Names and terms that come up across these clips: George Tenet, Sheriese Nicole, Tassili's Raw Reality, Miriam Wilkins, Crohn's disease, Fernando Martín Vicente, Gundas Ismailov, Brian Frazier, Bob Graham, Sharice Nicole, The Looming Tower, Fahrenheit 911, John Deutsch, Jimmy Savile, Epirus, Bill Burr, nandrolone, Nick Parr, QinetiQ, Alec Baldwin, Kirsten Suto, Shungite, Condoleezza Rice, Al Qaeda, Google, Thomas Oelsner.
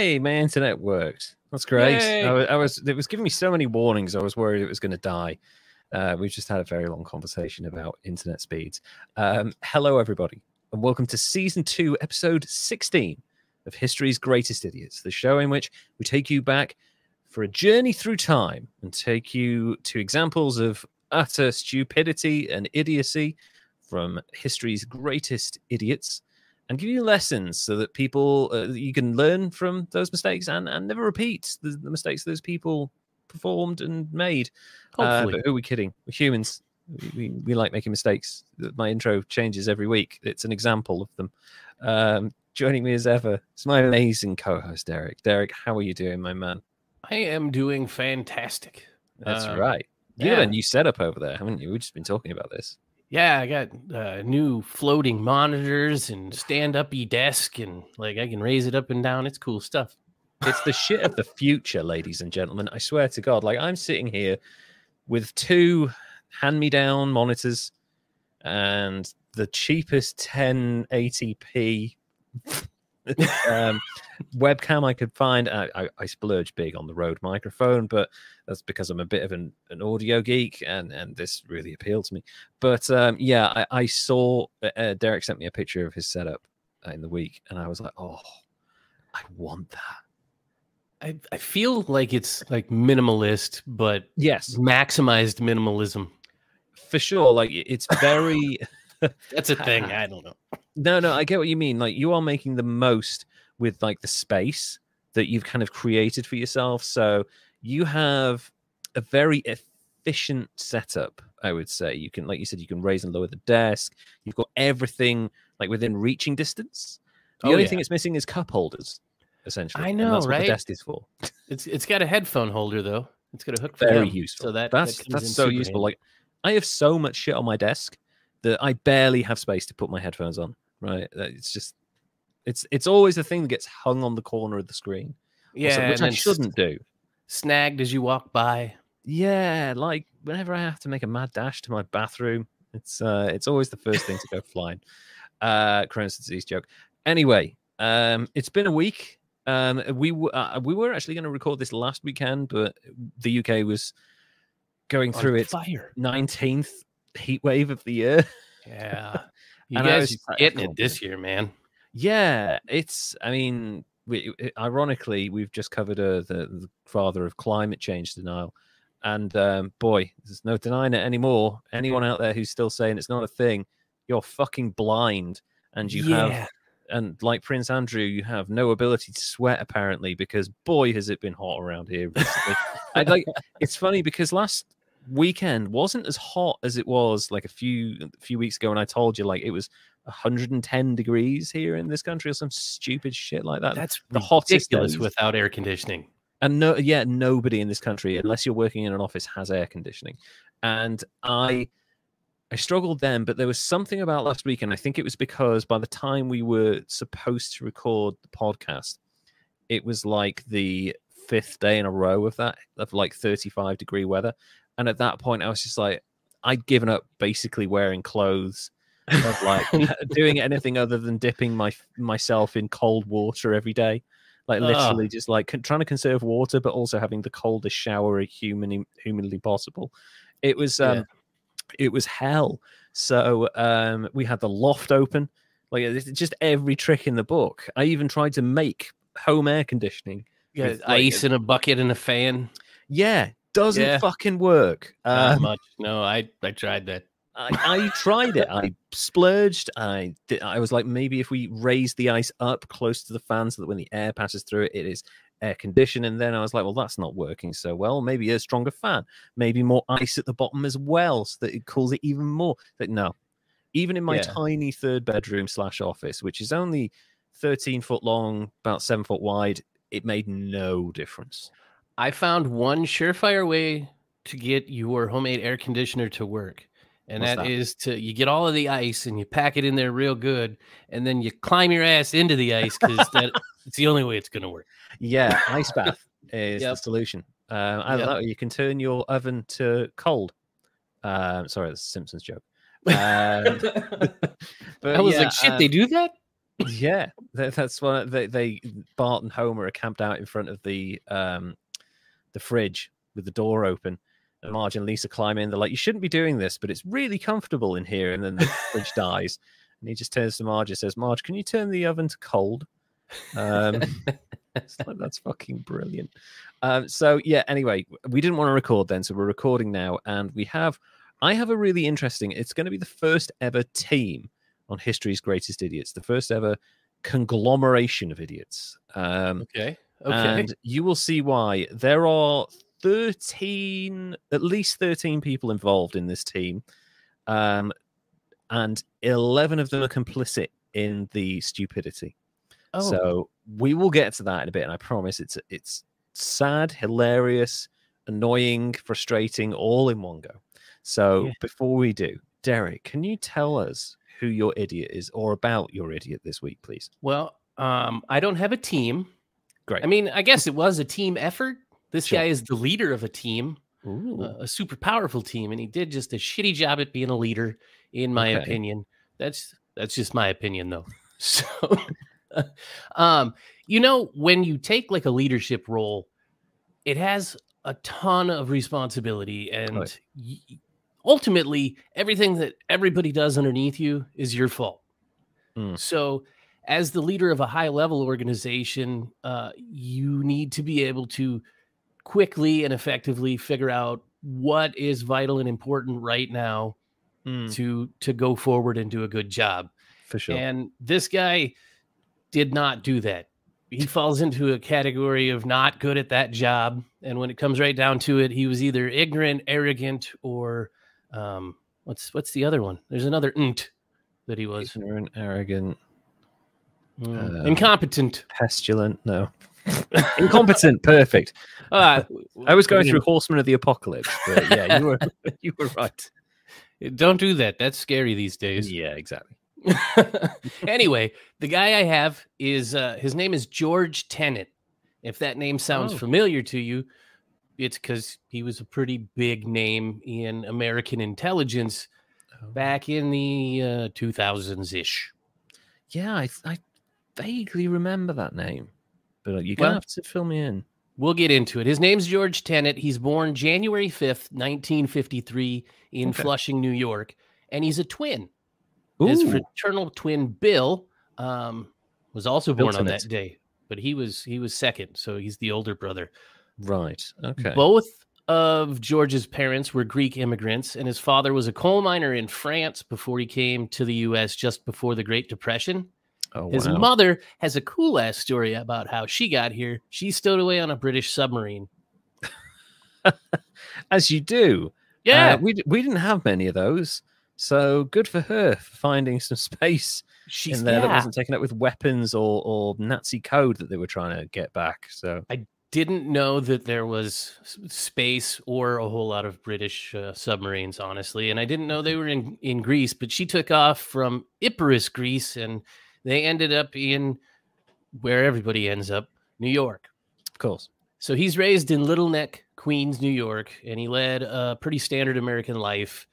Hey, my internet worked. That's great. It was giving me so many warnings. I was worried it was going to die. We've just had a very long conversation about internet speeds. Hello, everybody, and welcome to Season 2, Episode 16 of History's Greatest Idiots, the show in which we take you back for a journey through time and take you to examples of utter stupidity and idiocy from history's greatest idiots, and give you lessons so that people you can learn from those mistakes and never repeat the mistakes those people performed and made. But who are we kidding? We're humans. We like making mistakes. My intro changes every week. It's an example of them. Joining me as ever is my amazing co-host, Derek. Derek, how are you doing, my man? I am doing fantastic. That's right. You had a new setup over there, haven't you? We've just been talking about this. Yeah, I got new floating monitors and stand-up-y desk, and like I can raise it up and down. It's cool stuff. It's the shit of the future, ladies and gentlemen. I swear to God, like I'm sitting here with two hand-me-down monitors and the cheapest 1080p webcam I could find. I splurge big on the Rode microphone, but that's because I'm a bit of an audio geek, and this really appealed to me. But yeah, I saw Derek sent me a picture of his setup in the week, and I was like, oh, I want that. I feel like it's like minimalist, but yes, maximized minimalism for sure. Like it's very that's a thing. I don't know. No, I get what you mean. Like you are making the most with like the space that you've kind of created for yourself. So you have a very efficient setup, I would say. You can, like you said, you can raise and lower the desk. You've got everything like within reaching distance. The only thing it's missing is cup holders, essentially. I know, and that's right? What the desk is for. It's got a headphone holder though. It's got a hook for them. Very useful. So that's so useful. Handy. Like I have so much shit on my desk that I barely have space to put my headphones on. Right, it's just it's always the thing that gets hung on the corner of the screen. Yeah, which I shouldn't do. Snagged as you walk by. Yeah, like whenever I have to make a mad dash to my bathroom, it's always the first thing to go flying. Crohn's disease joke. Anyway, it's been a week. We were actually going to record this last weekend, but the UK was going through its 19th heat wave of the year. Yeah. You and guys are getting it this year, man. Yeah, it's, I mean, ironically, we've just covered the father of climate change denial. And boy, there's no denying it anymore. Anyone out there who's still saying it's not a thing, you're fucking blind. And you have, and like Prince Andrew, you have no ability to sweat, apparently, because boy, has it been hot around here recently. It's funny because last weekend wasn't as hot as it was like a few weeks ago, and I told you like it was 110 degrees here in this country or some stupid shit like that. That's the hottest days without air conditioning. And nobody in this country, unless you're working in an office, has air conditioning. And I struggled then, but there was something about last weekend. I think it was because by the time we were supposed to record the podcast, it was like the 5th day in a row of like 35 degree weather. And at that point, I was just like, I'd given up basically wearing clothes, of like doing anything other than dipping myself in cold water every day. Like literally just like trying to conserve water, but also having the coldest shower humanly possible. It was it was hell. So we had the loft open, like it's just every trick in the book. I even tried to make home air conditioning. Yeah, with, like, ice in a bucket and a fan. Yeah. Doesn't fucking work. Not much. No, I tried that. I tried it. I splurged. I was like, maybe if we raise the ice up close to the fan so that when the air passes through it, it is air conditioned. And then I was like, well, that's not working so well. Maybe a stronger fan. Maybe more ice at the bottom as well so that it cools it even more. Like, no. Even in my tiny third bedroom / office, which is only 13 foot long, about 7 foot wide, it made no difference. I found one surefire way to get your homemade air conditioner to work. And that is to, you get all of the ice and you pack it in there real good. And then you climb your ass into the ice because it's the only way it's going to work. Yeah. Ice bath is the solution. Either you can turn your oven to cold. Sorry, that's a Simpsons joke. But I was like, shit, they do that? Yeah, that's why Bart and Homer are camped out in front of the fridge with the door open. And Marge and Lisa climb in. They're like, "You shouldn't be doing this, but it's really comfortable in here." And then the fridge dies. And he just turns to Marge and says, "Marge, can you turn the oven to cold?" It's like, that's fucking brilliant. So yeah, anyway, we didn't want to record then, so we're recording now, and I have a really interesting, it's going to be the first ever team on History's Greatest Idiots, the first ever conglomeration of idiots. Okay. And you will see why. There are at least 13 people involved in this team, and 11 of them are complicit in the stupidity. So we will get to that in a bit, and I promise it's sad, hilarious, annoying, frustrating, all in one go. So before we do, Derek, can you tell us who your idiot is, or about your idiot this week, please? Well, I don't have a team. Great. I mean, I guess it was a team effort. This guy is the leader of a team, a super powerful team, and he did just a shitty job at being a leader, in my opinion. That's just my opinion, though. So... you know, when you take like a leadership role, it has a ton of responsibility, and ultimately everything that everybody does underneath you is your fault. So as the leader of a high level organization, you need to be able to quickly and effectively figure out what is vital and important right now to go forward and do a good job. For sure. And this guy did not do that. He falls into a category of not good at that job. And when it comes right down to it, he was either ignorant, arrogant, or what's the other one? There's another that he was. Ignorant, arrogant. Incompetent. Pestilent, no. Incompetent, perfect. I was going through Horsemen of the Apocalypse. But yeah, you were right. Don't do that. That's scary these days. Yeah, exactly. Anyway, the guy I have is his name is George Tenet. If that name sounds familiar to you, it's because he was a pretty big name in American intelligence back in the 2000s-ish. Yeah, I vaguely remember that name, but you're going to have to fill me in. We'll get into it. His name's George Tenet. He's born January 5th, 1953 in Flushing, New York, and he's a twin. His fraternal twin Bill was also born on that day, but he was second, so he's the older brother. Right. Okay. Both of George's parents were Greek immigrants, and his father was a coal miner in France before he came to the U.S. just before the Great Depression. His mother has a cool ass story about how she got here. She stowed away on a British submarine. As you do. Yeah. We didn't have many of those. So good for her for finding some space in there that wasn't taken up with weapons or Nazi code that they were trying to get back. So I didn't know that there was space or a whole lot of British submarines, honestly. And I didn't know they were in Greece, but she took off from Epirus, Greece, and they ended up in where everybody ends up, New York. Of course. So he's raised in Little Neck, Queens, New York, and he led a pretty standard American life.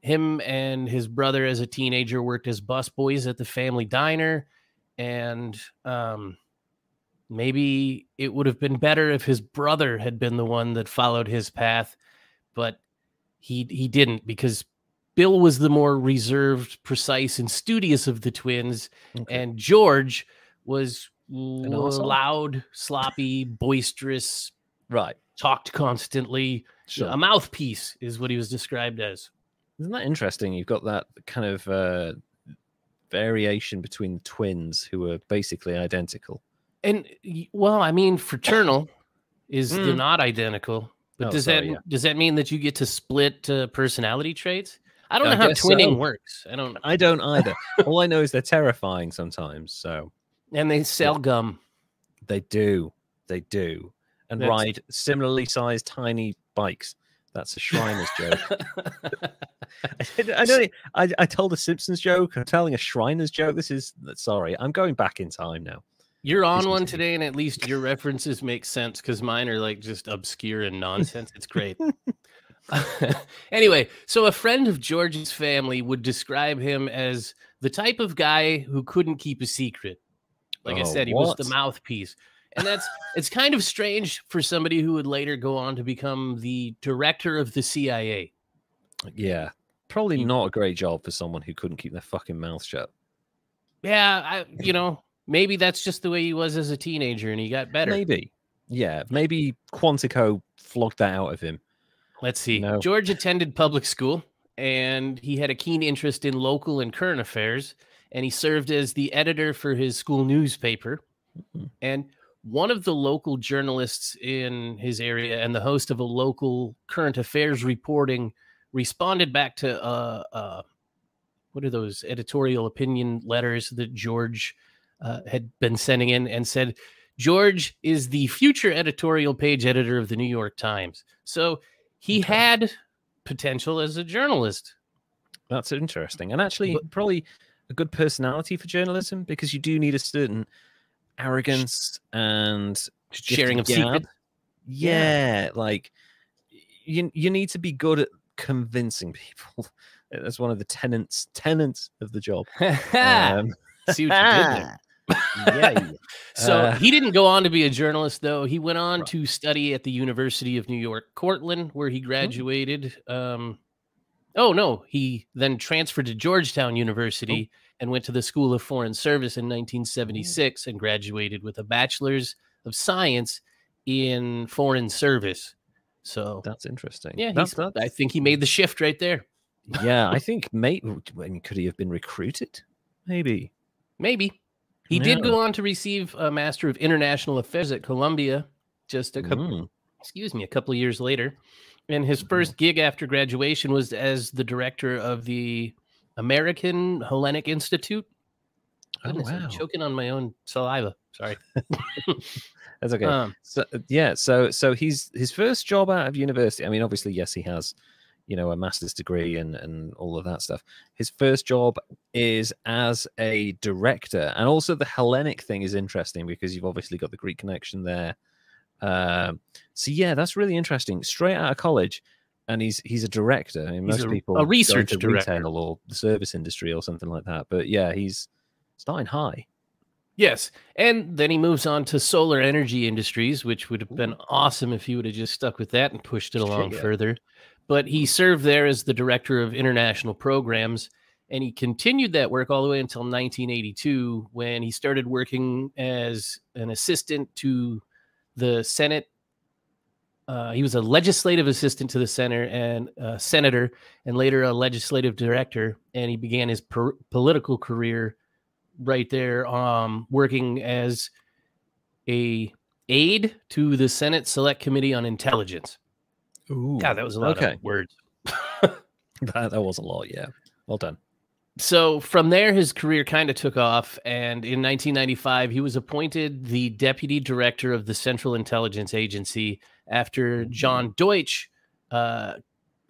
Him and his brother as a teenager worked as busboys at the family diner, and maybe it would have been better if his brother had been the one that followed his path, but he didn't, because Bill was the more reserved, precise, and studious of the twins, and George was loud, sloppy, boisterous, talked constantly. A mouthpiece is what he was described as. Isn't that interesting? You've got that kind of variation between twins who are basically identical. And, well, I mean, fraternal is the not identical. But does that mean that you get to split personality traits? I don't know how twinning works. I don't either. All I know is they're terrifying sometimes. So, and they sell gum. They do. They do. And ride similarly sized tiny bikes. That's a Shriners joke. I know. I told a Simpsons joke. I'm telling a Shriners joke. Sorry, I'm going back in time now. You're on one today, and at least your references make sense, because mine are like just obscure and nonsense. It's great. Anyway, so a friend of George's family would describe him as the type of guy who couldn't keep a secret. Like I said, he was the mouthpiece. And that's it's kind of strange for somebody who would later go on to become the director of the CIA. Yeah, probably not a great job for someone who couldn't keep their fucking mouth shut. Yeah, you know, maybe that's just the way he was as a teenager and he got better. Maybe. Yeah, maybe Quantico flogged that out of him. Let's see. No. George attended public school, and he had a keen interest in local and current affairs, and he served as the editor for his school newspaper. Mm-hmm. And one of the local journalists in his area and the host of a local current affairs reporting responded back to, what are those editorial opinion letters that George had been sending in, and said, George is the future editorial page editor of the New York Times. So he had potential as a journalist. That's interesting. And actually, probably a good personality for journalism, because you do need a certain arrogance and sharing of secrets. Yeah, like you need to be good at convincing people. That's one of the tenets of the job. See what you did there. Yeah. So he didn't go on to be a journalist, though. He went on to study at the University of New York, Cortland, where he graduated. He then transferred to Georgetown University and went to the School of Foreign Service in 1976 and graduated with a Bachelor's of Science in Foreign Service. So that's interesting. Yeah, I think he made the shift right there. Yeah, I think could he have been recruited? Maybe. He did go on to receive a Master of International Affairs at Columbia just a couple of years later. And his first gig after graduation was as the director of the American Hellenic Institute. Goodness, I'm choking on my own saliva. Sorry. That's okay. So he's his first job out of university. I mean, obviously, yes, he has, you know, a master's degree and all of that stuff. His first job is as a director. And also the Hellenic thing is interesting because you've obviously got the Greek connection there. So, yeah, that's really interesting. Straight out of college, and he's a director. I mean, most people a research director, retail or the service industry or something like that. But, yeah, he's starting high. Yes, and then he moves on to solar energy industries, which would have been awesome if he would have just stuck with that and pushed it along further. But he served there as the director of international programs, and he continued that work all the way until 1982, when he started working as an assistant to the Senate. He was a legislative assistant to the senator and later a legislative director, and he began his political career right there, working as a aide to the Senate Select Committee on Intelligence. Ooh, God, that was a lot of words. That was a lot, yeah. Well done. So from there, his career kind of took off, and in 1995, he was appointed the deputy director of the Central Intelligence Agency after John Deutsch had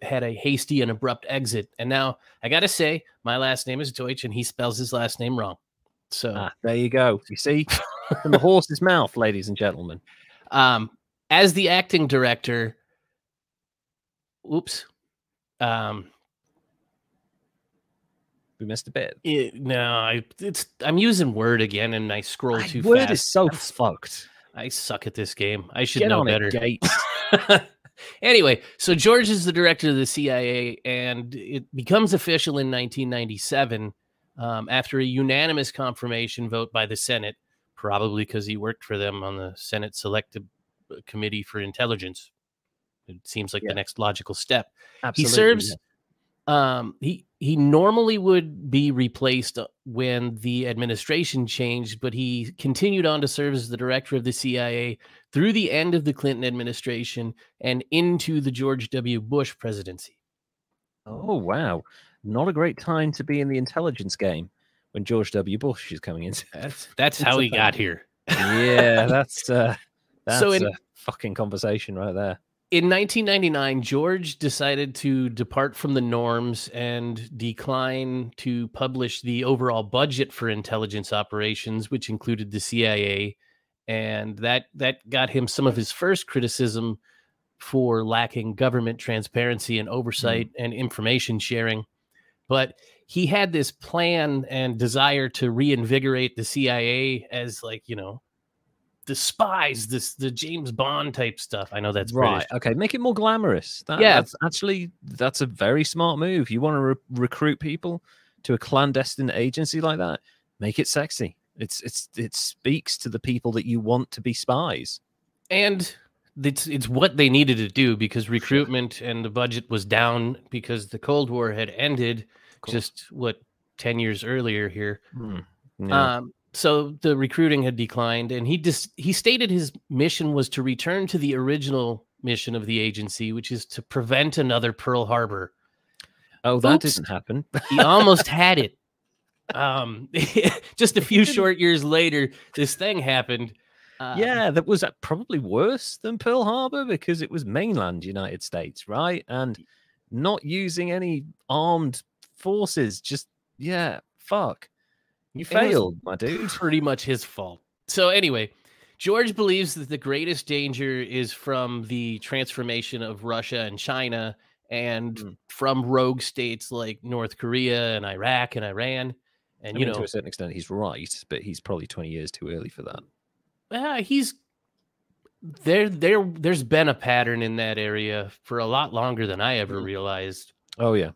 a hasty and abrupt exit. And now I got to say, my last name is Deutsch, and he spells his last name wrong. So there you go. You see, from the horse's mouth, ladies and gentlemen. As the acting director, we missed a bit. I'm using Word again, and I scroll too fast. Word is so fucked. I suck at this game. I should know better. Anyway, so George is the director of the CIA, and it becomes official in 1997. After a unanimous confirmation vote by the Senate, probably because he worked for them on the Senate Select Committee for Intelligence. It seems like the next logical step. Absolutely, he serves. He normally would be replaced when the administration changed, but he continued on to serve as the director of the CIA through the end of the Clinton administration and into the George W. Bush presidency. Oh, wow. Not a great time to be in the intelligence game when George W. Bush is coming in. That's how he got here. Yeah, that's a fucking conversation right there. In 1999, George decided to depart from the norms and decline to publish the overall budget for intelligence operations, which included the CIA, and that got him some of his first criticism for lacking government transparency and oversight and information sharing. But he had this plan and desire to reinvigorate the CIA as, like, you know, the spies, the James Bond type stuff. I know that's right. British. Okay, make it more glamorous. That's a very smart move. You want to recruit people to a clandestine agency like that? Make it sexy. It speaks to the people that you want to be spies. And it's what they needed to do, because recruitment and the budget was down because the Cold War had ended just, what, 10 years earlier here. Yeah. So the recruiting had declined, and he stated his mission was to return to the original mission of the agency, which is to prevent another Pearl Harbor. Oh, that didn't happen. He almost had it. Just a few short years later, this thing happened. Yeah, that was probably worse than Pearl Harbor, because it was mainland United States, right? And not using any armed forces, just, yeah, fuck. You failed, my dude. Pretty much his fault. So anyway, George believes that the greatest danger is from the transformation of Russia and China, and from rogue states like North Korea and Iraq and Iran. And I mean, to a certain extent, he's right, but he's probably 20 years too early for that. He's there. There's been a pattern in that area for a lot longer than I ever realized. Oh yeah,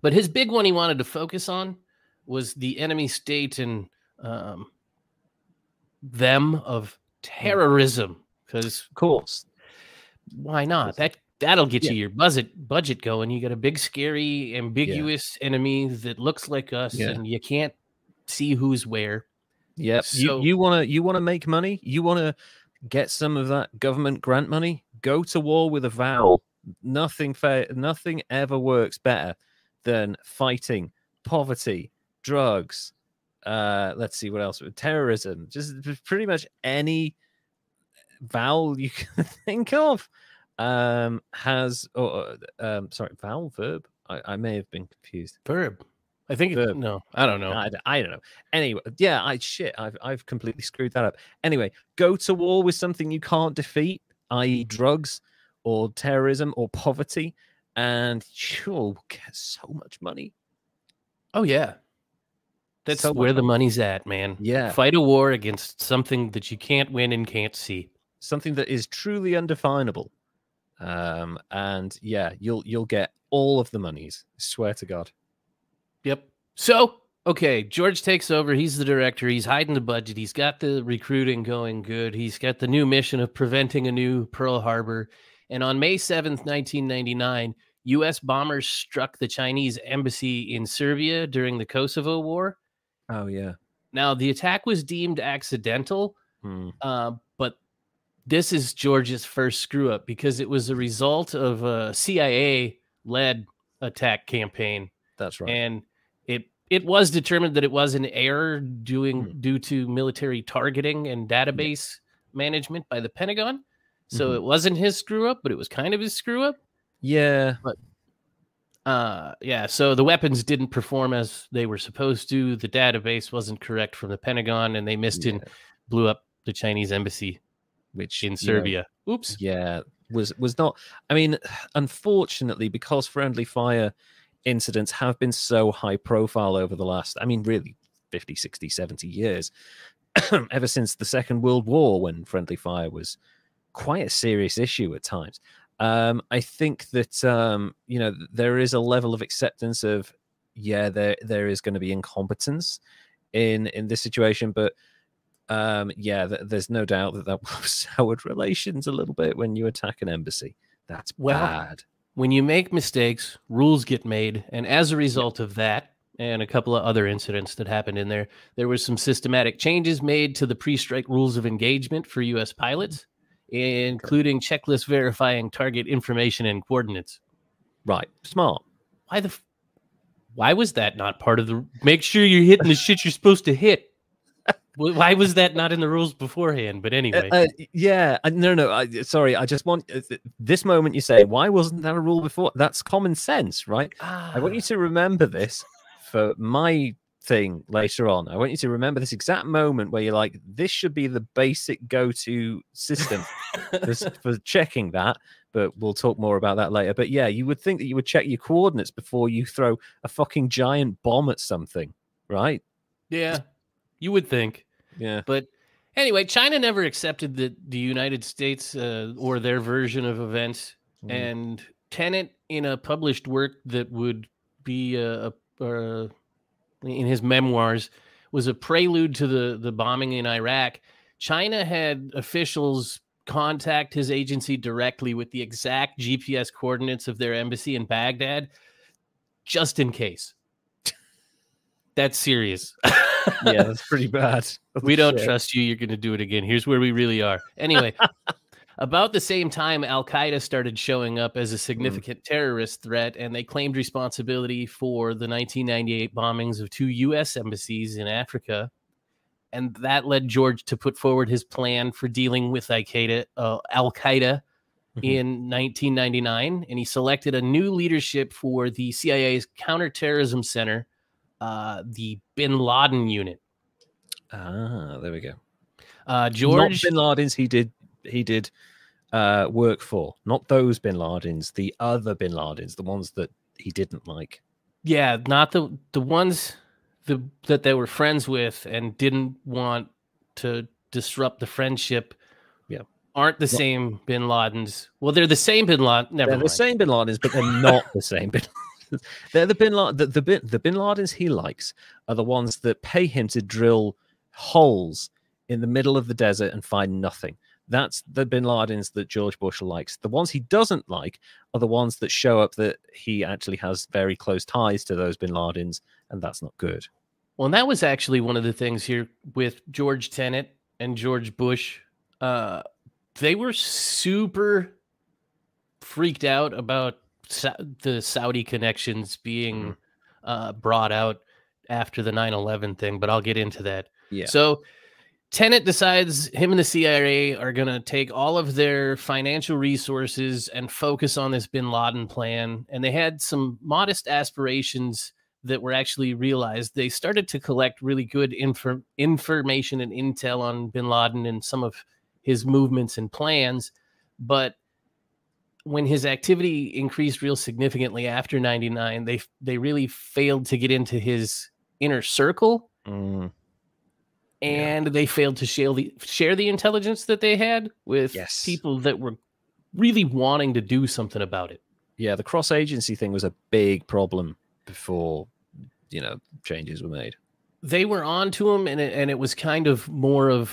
but his big one he wanted to focus on was the enemy state and them of terrorism, because of course, why not? That'll get you your budget going. You got a big, scary, ambiguous enemy that looks like us, and you can't see who's where. Yep. So, you want to make money? You want to get some of that government grant money? Go to war with a vowel. Nothing ever works better than fighting poverty, drugs. Let's see what else. Terrorism. Just pretty much any vowel you can think of. Vowel, verb. I may have been confused. Verb. I think it's, no, I don't know. I don't know. Anyway, yeah, I've completely screwed that up. Anyway, go to war with something you can't defeat, i.e. drugs or terrorism or poverty, and you'll get so much money. Oh yeah, that's where the money's at, man. Yeah, fight a war against something that you can't win and can't see, something that is truly undefinable. And yeah, you'll get all of the monies. I swear to God. Yep. So, okay, George takes over. He's the director. He's hiding the budget. He's got the recruiting going good. He's got the new mission of preventing a new Pearl Harbor. And on May 7th, 1999, U.S. bombers struck the Chinese embassy in Serbia during the Kosovo War. Oh, yeah. Now, the attack was deemed accidental, but this is George's first screw-up, because it was a result of a CIA-led attack campaign. That's right. And it was determined that it was an error due to military targeting and database management by the Pentagon. So it wasn't his screw up, but it was kind of his screw up. Yeah. But so the weapons didn't perform as they were supposed to. The database wasn't correct from the Pentagon, and they missed and blew up the Chinese embassy, which in Serbia. Oops. Yeah. Was not. I mean, unfortunately, because friendly fire incidents have been so high profile over the last, I mean, really 50, 60, 70 years, ever since the Second World War, when friendly fire was quite a serious issue at times. I think that, there is a level of acceptance of, there is going to be incompetence in this situation, but there's no doubt that will soured relations a little bit when you attack an embassy. That's bad. When you make mistakes, rules get made, and as a result of that, and a couple of other incidents that happened in there, there was some systematic changes made to the pre-strike rules of engagement for U.S. pilots, including checklists verifying target information and coordinates. Right. Smart. Why was that not part of the... Make sure you're hitting the shit you're supposed to hit. Why was that not in the rules beforehand? But anyway. I just want this moment you say, why wasn't that a rule before? That's common sense, right? I want you to remember this for my thing later on. I want you to remember this exact moment where you're like, this should be the basic go-to system for checking that. But we'll talk more about that later. But yeah, you would think that you would check your coordinates before you throw a fucking giant bomb at something, right? Yeah, you would think. Yeah. But anyway, China never accepted the United States or their version of events. Mm. And Tenet, in a published work that would be in his memoirs, was a prelude to the bombing in Iraq. China had officials contact his agency directly with the exact GPS coordinates of their embassy in Baghdad, just in case. That's serious. Yeah, that's pretty bad. That's we don't trust you. You're going to do it again. Here's where we really are. Anyway, about the same time, Al Qaeda started showing up as a significant terrorist threat, and they claimed responsibility for the 1998 bombings of two U.S. embassies in Africa. And that led George to put forward his plan for dealing with Al Qaeda in 1999. And he selected a new leadership for the CIA's counterterrorism center, the Bin Laden unit. Ah, there we go. George. Not Bin Laden's he did work for. Not those Bin Ladens, the other Bin Ladens, the ones that he didn't like. Yeah, not the ones that they were friends with and didn't want to disrupt the friendship. Yeah, aren't the same Bin Ladens. Well, they're the same Bin Laden. Never mind. The same Bin Ladens, but they're not the same Bin Ladens. They're the Bin Laden. The Bin Ladens he likes are the ones that pay him to drill holes in the middle of the desert and find nothing. That's the Bin Ladens that George Bush likes. The ones he doesn't like are the ones that show up that he actually has very close ties to those Bin Ladens, and that's not good. Well, and that was actually one of the things here with George Tenet and George Bush. They were super freaked out about the Saudi connections being brought out after the 9/11 thing, but I'll get into that. Yeah. So Tenet decides him and the CIA are going to take all of their financial resources and focus on this Bin Laden plan. And they had some modest aspirations that were actually realized. They started to collect really good information and intel on Bin Laden and some of his movements and plans. But when his activity increased real significantly after 99, they really failed to get into his inner circle. Mm. And they failed to share the intelligence that they had with people that were really wanting to do something about it. Yeah, the cross-agency thing was a big problem before, you know, changes were made. They were on to him, and it was kind of more of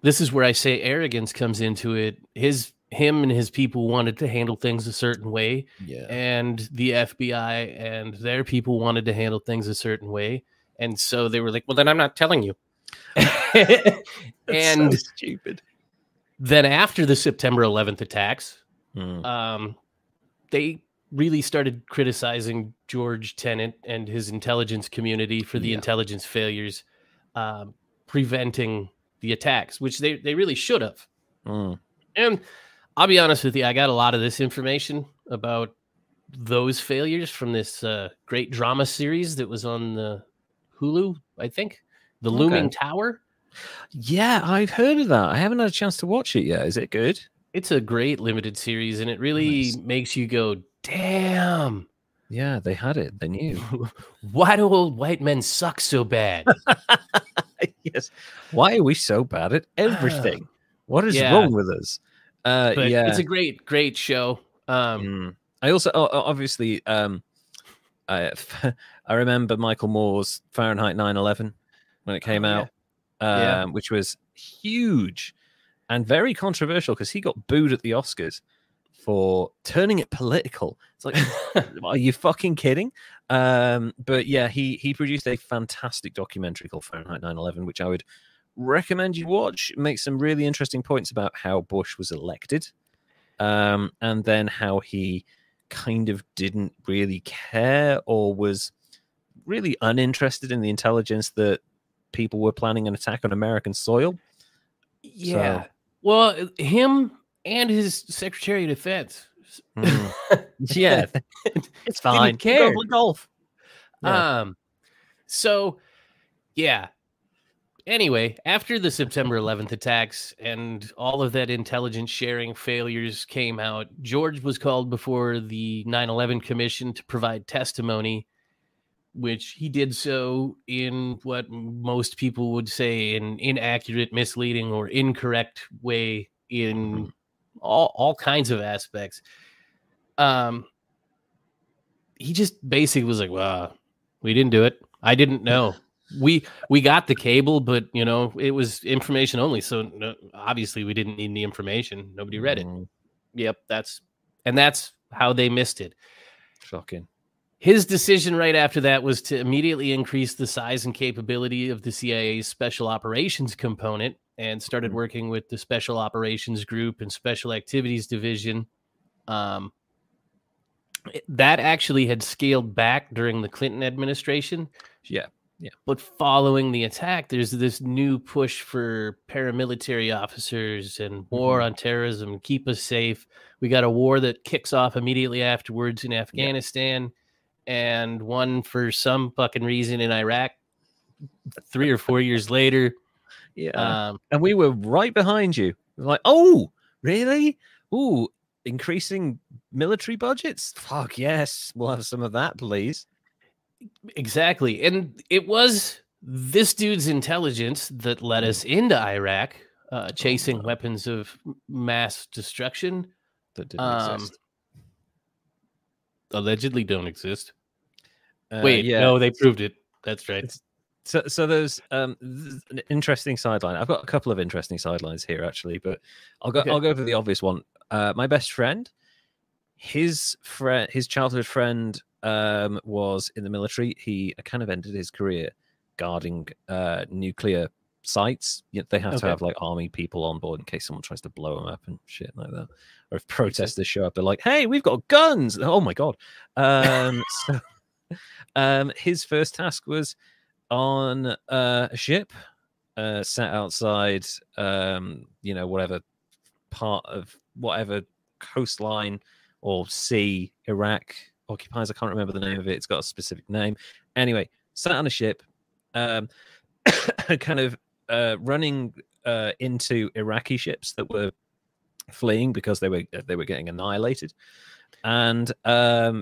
this is where I say arrogance comes into it. Him and his people wanted to handle things a certain way, and the FBI and their people wanted to handle things a certain way, and so they were like, well, then I'm not telling you. And so stupid. Then after the September 11th attacks, they really started criticizing George Tenet and his intelligence community for the intelligence failures preventing the attacks, which they really should have. Mm. And I'll be honest with you, I got a lot of this information about those failures from this great drama series that was on the Hulu, I think, The Looming Tower. Yeah, I've heard of that. I haven't had a chance to watch it yet. Is it good? It's a great limited series, and it really makes you go, damn. Yeah, they had it. They knew. Why do old white men suck so bad? Yes. Why are we so bad at everything? What is wrong with us? It's a great, great show. I also, obviously, I remember Michael Moore's Fahrenheit 9/11 when it came out, which was huge and very controversial because he got booed at the Oscars for turning it political. It's like, are you fucking kidding? But yeah, he produced a fantastic documentary called Fahrenheit 9/11, which I would recommend you watch. It makes some really interesting points about how Bush was elected, and then how he kind of didn't really care or was really uninterested in the intelligence that people were planning an attack on American soil. Yeah. So. Well, him and his Secretary of Defense. It's fine. Golf. Yeah. So Yeah. Anyway, after the September 11th attacks and all of that intelligence sharing failures came out, George was called before the 9/11 Commission to provide testimony, which he did so in what most people would say an inaccurate, misleading, or incorrect way in all kinds of aspects. He just basically was like, well, we didn't do it. I didn't know. We got the cable, but, you know, it was information only. So no, obviously we didn't need the information. Nobody read it. Yep. That's how they missed it. Shocking. His decision right after that was to immediately increase the size and capability of the CIA's special operations component and started working with the Special Operations Group and Special Activities Division. That actually had scaled back during the Clinton administration. Yeah. Yeah. But following the attack, there's this new push for paramilitary officers and war on terrorism. Keep us safe. We got a war that kicks off immediately afterwards in Afghanistan and one for some fucking reason in Iraq 3 or 4 years later. Yeah. And we were right behind you. We're like, oh, really? Ooh, increasing military budgets? Fuck yes. We'll have some of that, please. Exactly. And it was this dude's intelligence that led us into Iraq, chasing weapons of mass destruction that didn't exist. Allegedly don't exist. No, they proved it. That's right. So there's an interesting sideline. I've got a couple of interesting sidelines here, actually, but I'll go for the obvious one. My best friend, his childhood friend, was in the military. He kind of ended his career guarding nuclear sites. You know, they have to have like army people on board in case someone tries to blow them up and shit like that. Or if protesters show up, they're like, "Hey, we've got guns!" Oh my god! So his first task was on a ship, sat outside, whatever part of whatever coastline or sea Iraq occupies. I can't remember the name of it. It's got a specific name. Anyway, sat on a ship, running into Iraqi ships that were fleeing because they were getting annihilated, and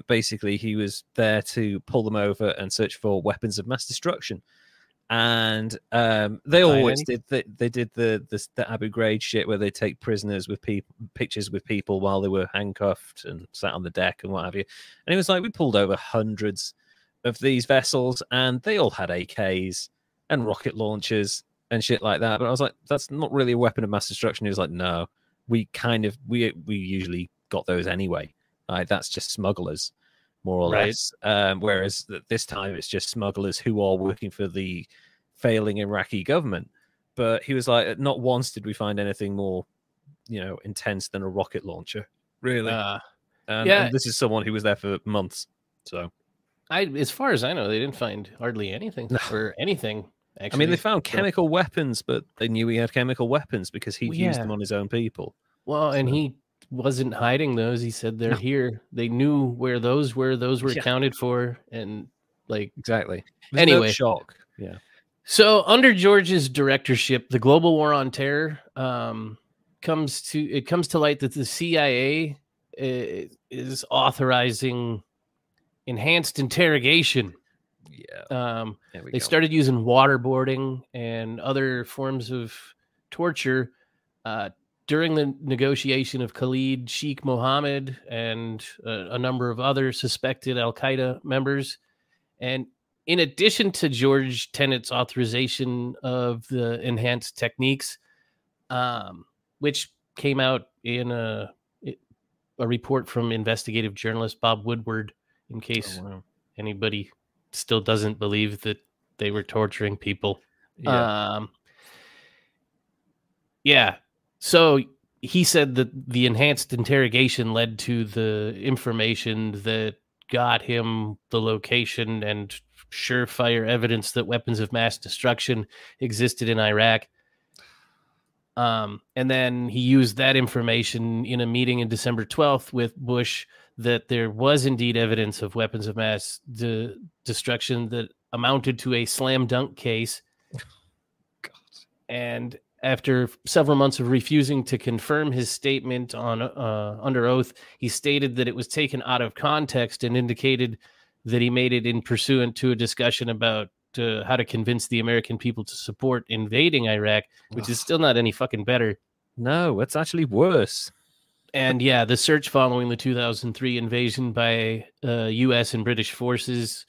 basically he was there to pull them over and search for weapons of mass destruction. And they always did. They did the Abu Ghraib shit where they take prisoners with pictures with people while they were handcuffed and sat on the deck and what have you. And it was like we pulled over hundreds of these vessels, and they all had AKs and rocket launchers and shit like that. But I was like, that's not really a weapon of mass destruction. He was like, no, we usually got those anyway. Right? That's just smugglers, more or less. Whereas this time it's just smugglers who are working for the failing Iraqi government. But he was like, not once did we find anything more, intense than a rocket launcher, really. And this is someone who was there for months. So, as far as I know, they didn't find hardly anything or anything. Actually, they found chemical weapons, but they knew he had chemical weapons because he used them on his own people. Well, and he wasn't hiding those. He said they're here. They knew where those were. Those were accounted for, and exactly. There's anyway, no shock. Yeah. So under George's directorship, the global war on terror comes to light that the CIA is authorizing enhanced interrogation. Yeah. They started using waterboarding and other forms of torture. During the negotiation of Khalid Sheikh Mohammed and a number of other suspected Al Qaeda members. And in addition to George Tenet's authorization of the enhanced techniques, which came out in a report from investigative journalist Bob Woodward, in case anybody still doesn't believe that they were torturing people. Yeah. So he said that the enhanced interrogation led to the information that got him the location and surefire evidence that weapons of mass destruction existed in Iraq. And then he used that information in a meeting in December 12th with Bush that there was indeed evidence of weapons of mass destruction that amounted to a slam dunk case. God. And after several months of refusing to confirm his statement on under oath, he stated that it was taken out of context and indicated that he made it in pursuant to a discussion about how to convince the American people to support invading Iraq, which is still not any fucking better. No, it's actually worse. And yeah, the search following the 2003 invasion by U.S. and British forces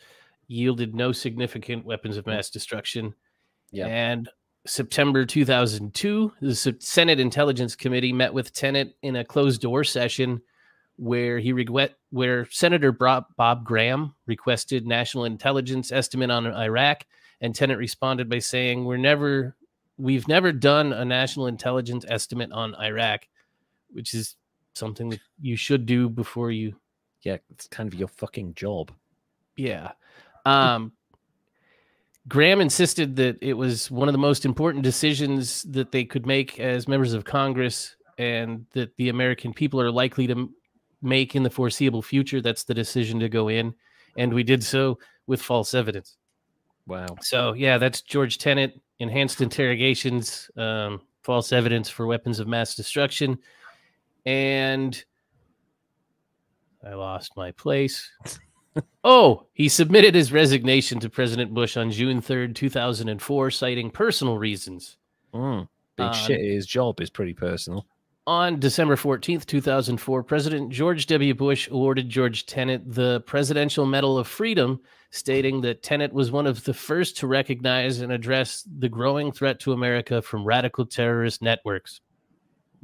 yielded no significant weapons of mass destruction. Yeah. And September 2002, the Senate Intelligence Committee met with Tenet in a closed-door session where Senator Bob Graham requested national intelligence estimate on Iraq, and Tenet responded by saying, "We've never done a national intelligence estimate on Iraq," which is something that you should do before you... Yeah, it's kind of your fucking job. Yeah. Graham insisted that it was one of the most important decisions that they could make as members of Congress, and that the American people are likely to make in the foreseeable future. That's the decision to go in. And we did so with false evidence. Wow. So, yeah, that's George Tenet, enhanced interrogations, false evidence for weapons of mass destruction. And I lost my place. Oh, he submitted his resignation to President Bush on June 3rd, 2004, citing personal reasons. Big shit. His job is pretty personal. On December 14th, 2004, President George W. Bush awarded George Tenet the Presidential Medal of Freedom, stating that Tenet was one of the first to recognize and address the growing threat to America from radical terrorist networks.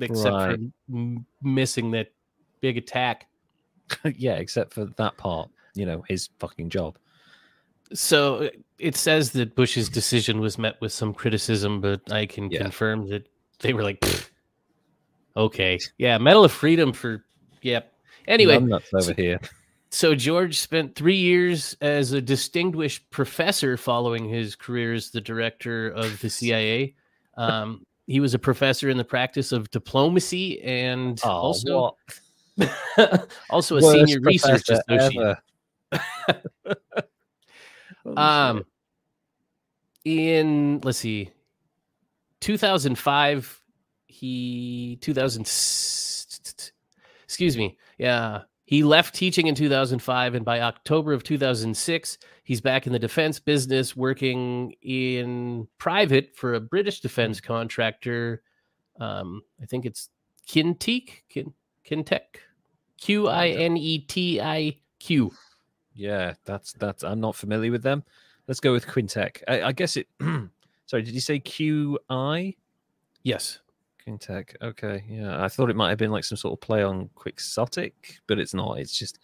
Except right. for missing that big attack. Yeah, except for that part. You know, his fucking job. So it says that Bush's decision was met with some criticism, but I can confirm that they were like, okay, yeah, Medal of Freedom for, yep. Anyway, I'm nuts over here. So George spent 3 years as a distinguished professor following his career as the director of the CIA. He was a professor in the practice of diplomacy and also a senior research associate. In 2005, 2000, he left teaching in 2005, and by October of 2006, he's back in the defense business, working in private for a British defense contractor. I think it's QinetiQ. QinetiQ. Yeah, that's. I'm not familiar with them. Let's go with QinetiQ. I guess it. Sorry, did you say QI? Yes, QinetiQ. Okay, yeah. I thought it might have been like some sort of play on quixotic, but it's not. It's just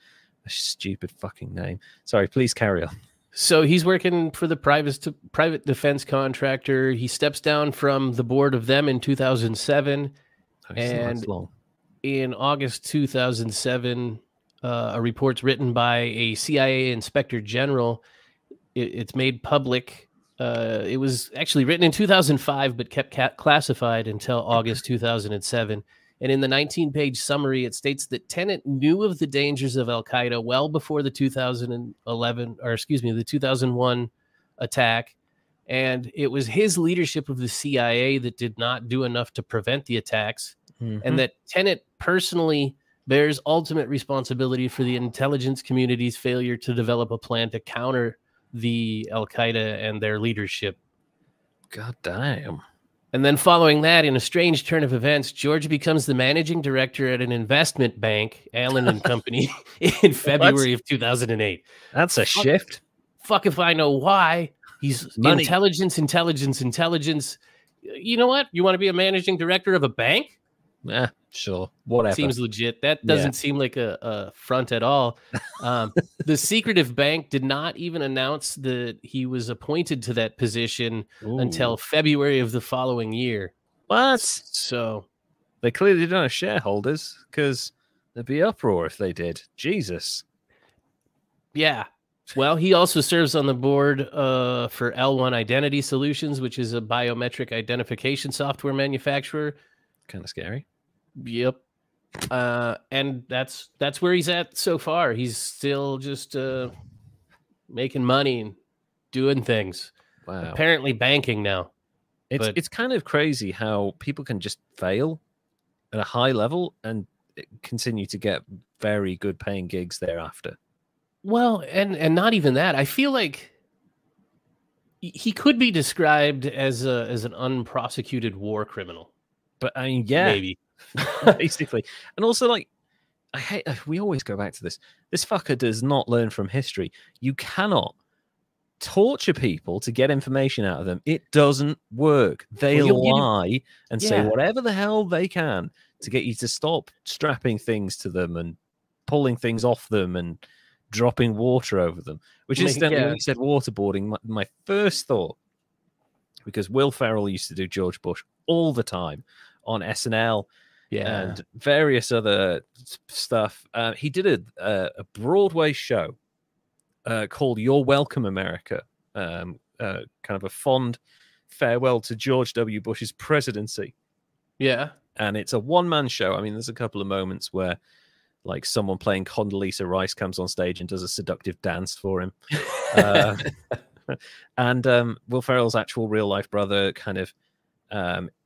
a stupid fucking name. Sorry, please carry on. So he's working for the private defense contractor. He steps down from the board of them in 2007, and in August 2007, a report's written by a CIA inspector general. It's made public. It was actually written in 2005, but kept classified until August 2007. And in the 19-page summary, it states that Tenet knew of the dangers of Al Qaeda well before the 2001 attack, and it was his leadership of the CIA that did not do enough to prevent the attacks. And that Tenet personally bears ultimate responsibility for the intelligence community's failure to develop a plan to counter the Al-Qaeda and their leadership. God damn. And then following that, in a strange turn of events, George becomes the managing director at an investment bank, Allen & Company, in February of 2008. That's a shift. Fuck if I know why. He's money. Intelligence. You know what? You want to be a managing director of a bank? Yeah, sure. Whatever. Seems legit. That doesn't seem like a front at all. The secretive bank did not even announce that he was appointed to that position until February of the following year. What? So they clearly don't have shareholders, because there'd be uproar if they did. Jesus. Yeah. Well, he also serves on the board for L1 Identity Solutions, which is a biometric identification software manufacturer. Kind of scary. Yep. And that's where he's at so far. He's still just making money and doing things. Wow. Apparently banking now. It's kind of crazy how people can just fail at a high level and continue to get very good paying gigs thereafter. Well, and not even that. I feel like he could be described as an unprosecuted war criminal. But I mean, yeah, maybe basically. And also, like, I hate. We always go back to this. This fucker does not learn from history. You cannot torture people to get information out of them. It doesn't work. They lie and say whatever the hell they can to get you to stop strapping things to them and pulling things off them and dropping water over them, which incidentally, when you said waterboarding, my first thought, because Will Ferrell used to do George Bush all the time on SNL and various other stuff. He did a Broadway show called You're Welcome, America, kind of a fond farewell to George W. Bush's presidency. Yeah. And it's a one-man show. I mean, there's a couple of moments where like someone playing Condoleezza Rice comes on stage and does a seductive dance for him. And Will Ferrell's actual real-life brother kind of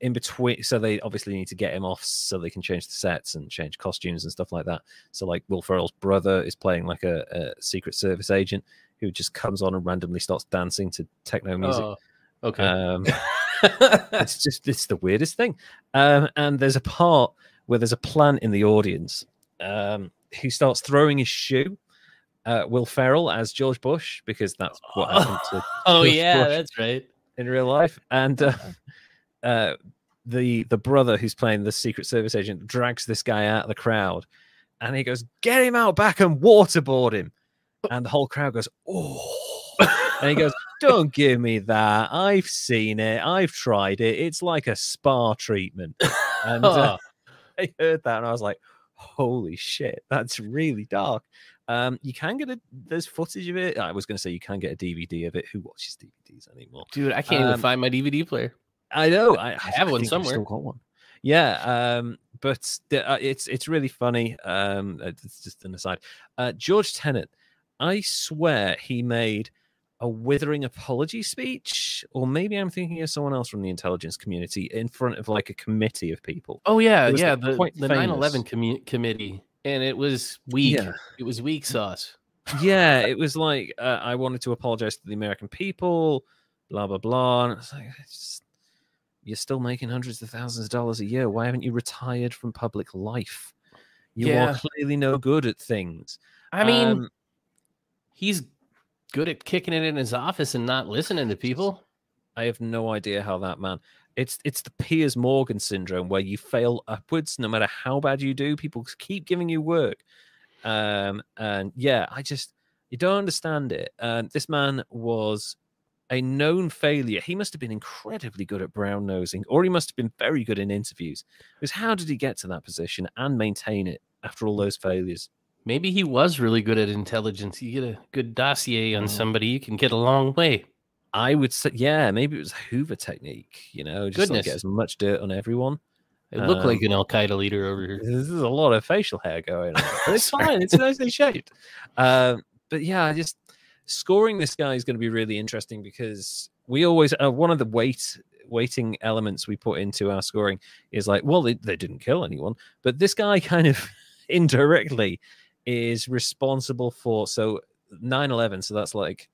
in between. So they obviously need to get him off so they can change the sets and change costumes and stuff like that. So like Will Ferrell's brother is playing like a Secret Service agent who just comes on and randomly starts dancing to techno music. Oh, okay. It's the weirdest thing. And there's a part where there's a plant in the audience who starts throwing his shoe at Will Ferrell as George Bush, because that's what happened to George Bush that's right, in real life. And the brother who's playing the Secret Service agent drags this guy out of the crowd and he goes, "Get him out back and waterboard him." And the whole crowd goes, "Oh." And he goes, "Don't give me that. I've seen it. I've tried it. It's like a spa treatment." And I heard that and I was like, holy shit, that's really dark. You can get there's footage of it. I was going to say you can get a DVD of it. Who watches DVDs anymore? Dude, I can't even find my DVD player. I know. I have one somewhere. I still got one. Yeah. But it's really funny. It's just an aside. George Tenet, I swear he made a withering apology speech, or maybe I'm thinking of someone else from the intelligence community, in front of like a committee of people. Oh yeah, yeah, the 9/11 committee, and it was weak. Yeah. It was weak sauce. Yeah, it was like I wanted to apologize to the American people, blah blah blah. And it's like, you're still making hundreds of thousands of dollars a year. Why haven't you retired from public life? You are clearly no good at things. I mean, he's good at kicking it in his office and not listening to people. I have no idea how that man. It's the Piers Morgan syndrome, where you fail upwards no matter how bad you do. People keep giving you work, and you don't understand it. This man was a known failure. He must have been incredibly good at brown nosing, or he must have been very good in interviews. Because how did he get to that position and maintain it after all those failures? Maybe he was really good at intelligence. You get a good dossier on somebody, you can get a long way. I would say, yeah, maybe it was Hoover technique, you know, just to get as much dirt on everyone. It looked like an Al Qaeda leader over here. This is a lot of facial hair going on. But it's fine. It's nicely shaped. But yeah, just scoring this guy is going to be really interesting, because we always, one of the weighting elements we put into our scoring is like, well, they didn't kill anyone, but this guy kind of indirectly is responsible for 9/11. So that's like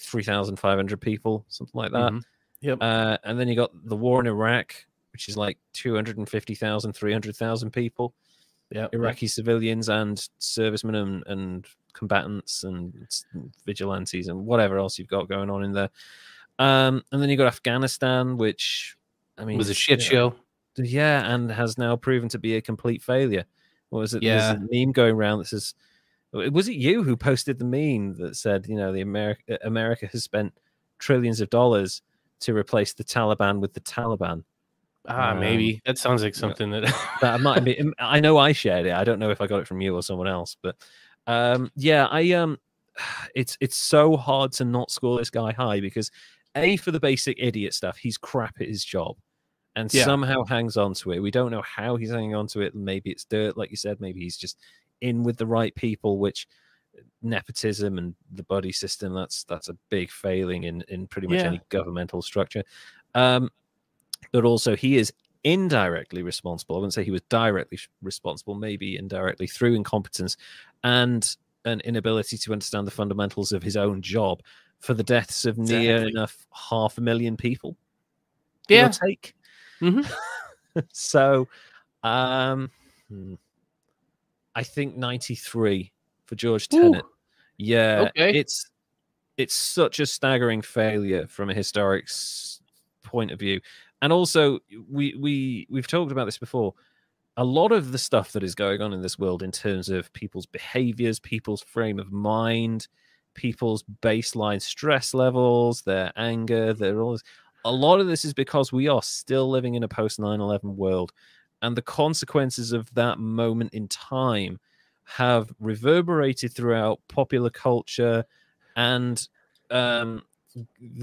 3,500 people, something like that. Mm-hmm. Yep. And then you got the war in Iraq, which is like 250,000, 300,000 people. Yeah. Iraqi civilians and servicemen and combatants and vigilantes and whatever else you've got going on in there. And then you got Afghanistan, which I mean was a shit show. Yeah, and has now proven to be a complete failure. What was it? Yeah. There's a meme going around that says, was it you who posted the meme that said, you know, the America has spent trillions of dollars to replace the Taliban with the Taliban? Maybe. That sounds like something that might be. I know I shared it. I don't know if I got it from you or someone else, but it's so hard to not score this guy high, because A, for the basic idiot stuff, he's crap at his job. And somehow hangs on to it. We don't know how he's hanging on to it. Maybe it's dirt, like you said. Maybe he's just in with the right people, which nepotism and the body system, that's a big failing in pretty much any governmental structure. But also he is indirectly responsible. I wouldn't say he was directly responsible, maybe indirectly through incompetence and an inability to understand the fundamentals of his own job for the deaths of near enough 500,000 people. Yeah. Take. Mm-hmm. So I think 93 for George Tenet. Yeah, okay. It's such a staggering failure from a historic point of view. And also, we've talked about this before. A lot of the stuff that is going on in this world in terms of people's behaviors, people's frame of mind, people's baseline stress levels, their anger, their all this. A lot of this is because we are still living in a post-9/11 world, and the consequences of that moment in time have reverberated throughout popular culture and the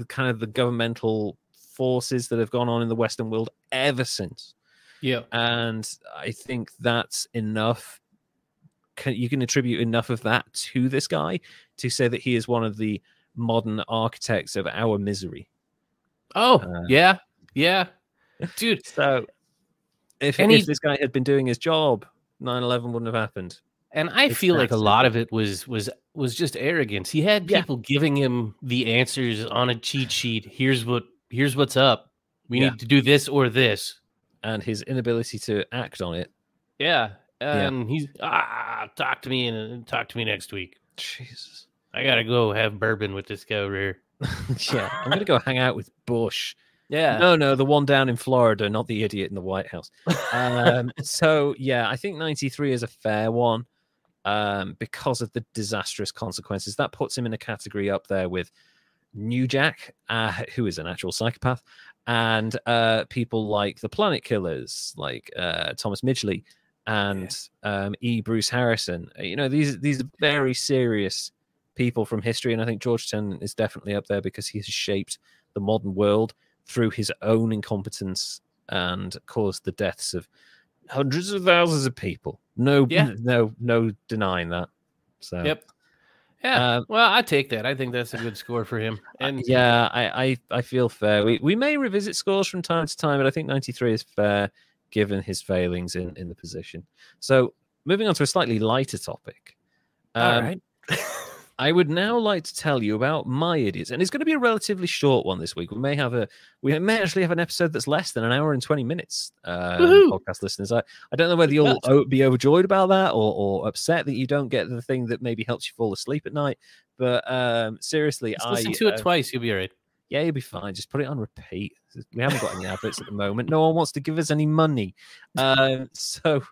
kind of the governmental forces that have gone on in the Western world ever since. Yeah. And I think that's enough. You can attribute enough of that to this guy to say that he is one of the modern architects of our misery. Oh, yeah. Yeah. Dude. So if this guy had been doing his job, 9/11 wouldn't have happened. And I feel like a lot of it was just arrogance. He had people giving him the answers on a cheat sheet. Here's what's up. We need to do this or this. And his inability to act on it. Yeah. He's talk to me next week. Jesus. I got to go have bourbon with this guy over here. Yeah. I'm going to go hang out with Bush. Yeah. No, the one down in Florida, not the idiot in the White House. So, yeah, I think 93 is a fair one. Because of the disastrous consequences. That puts him in a category up there with New Jack, who is an actual psychopath, and people like the Planet Killers, like Thomas Midgley and E. Bruce Harrison. You know, these are very serious people from history, and I think George Tenet is definitely up there because he has shaped the modern world through his own incompetence and caused the deaths of hundreds of thousands of people. No denying that. So well, I take that. I think that's a good score for him. And yeah, I feel fair. We may revisit scores from time to time, but I think 93 is fair given his failings in the position. So moving on to a slightly lighter topic. All right. I would now like to tell you about my idiots, and it's going to be a relatively short one this week. We may actually have an episode that's less than an hour and 20 minutes. Podcast listeners, I don't know whether you'll be overjoyed about that or upset that you don't get the thing that maybe helps you fall asleep at night. But seriously, listen to it twice. You'll be all right. Yeah, you'll be fine. Just put it on repeat. We haven't got any adverts at the moment. No one wants to give us any money. So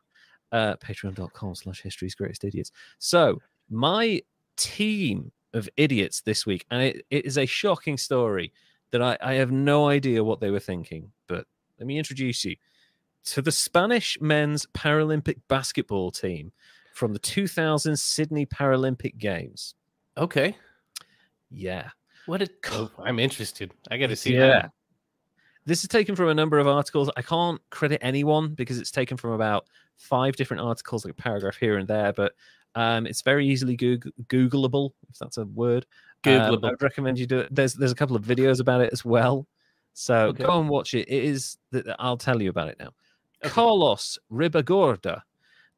patreon.com/history's greatest idiots. So my team of idiots this week, and it is a shocking story that I have no idea what they were thinking, but let me introduce you to the Spanish men's Paralympic basketball team from the 2000 Sydney Paralympic Games. Okay. Yeah. I'm interested. I got to see that. This is taken from a number of articles. I can't credit anyone because it's taken from about 5 different articles, like a paragraph here and there, but it's very easily Googleable, if that's a word. Googleable. I would recommend you do it. There's a couple of videos about it as well. So go and watch it. I'll tell you about it now. Okay. Carlos Ribagorda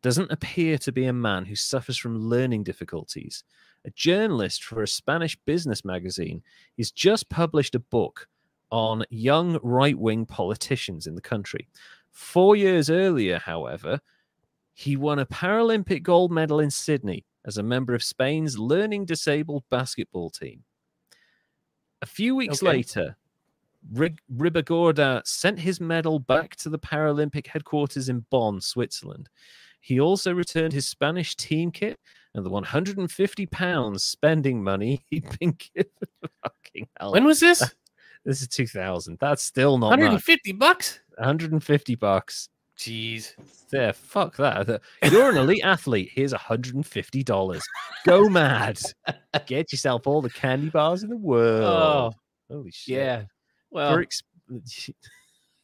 doesn't appear to be a man who suffers from learning difficulties. A journalist for a Spanish business magazine, he's just published a book on young right-wing politicians in the country. 4 years earlier, however, he won a Paralympic gold medal in Sydney as a member of Spain's learning disabled basketball team. A few weeks later, Ribagorda sent his medal back to the Paralympic headquarters in Bonn, Switzerland. He also returned his Spanish team kit and the £150 spending money he'd been given. Fucking hell. When was this? This is 2000. That's still not 150 much. Bucks? $150. Jeez. There, fuck that. You're an elite athlete. Here's $150. Go mad. Get yourself all the candy bars in the world. Oh, holy shit. Yeah. Well,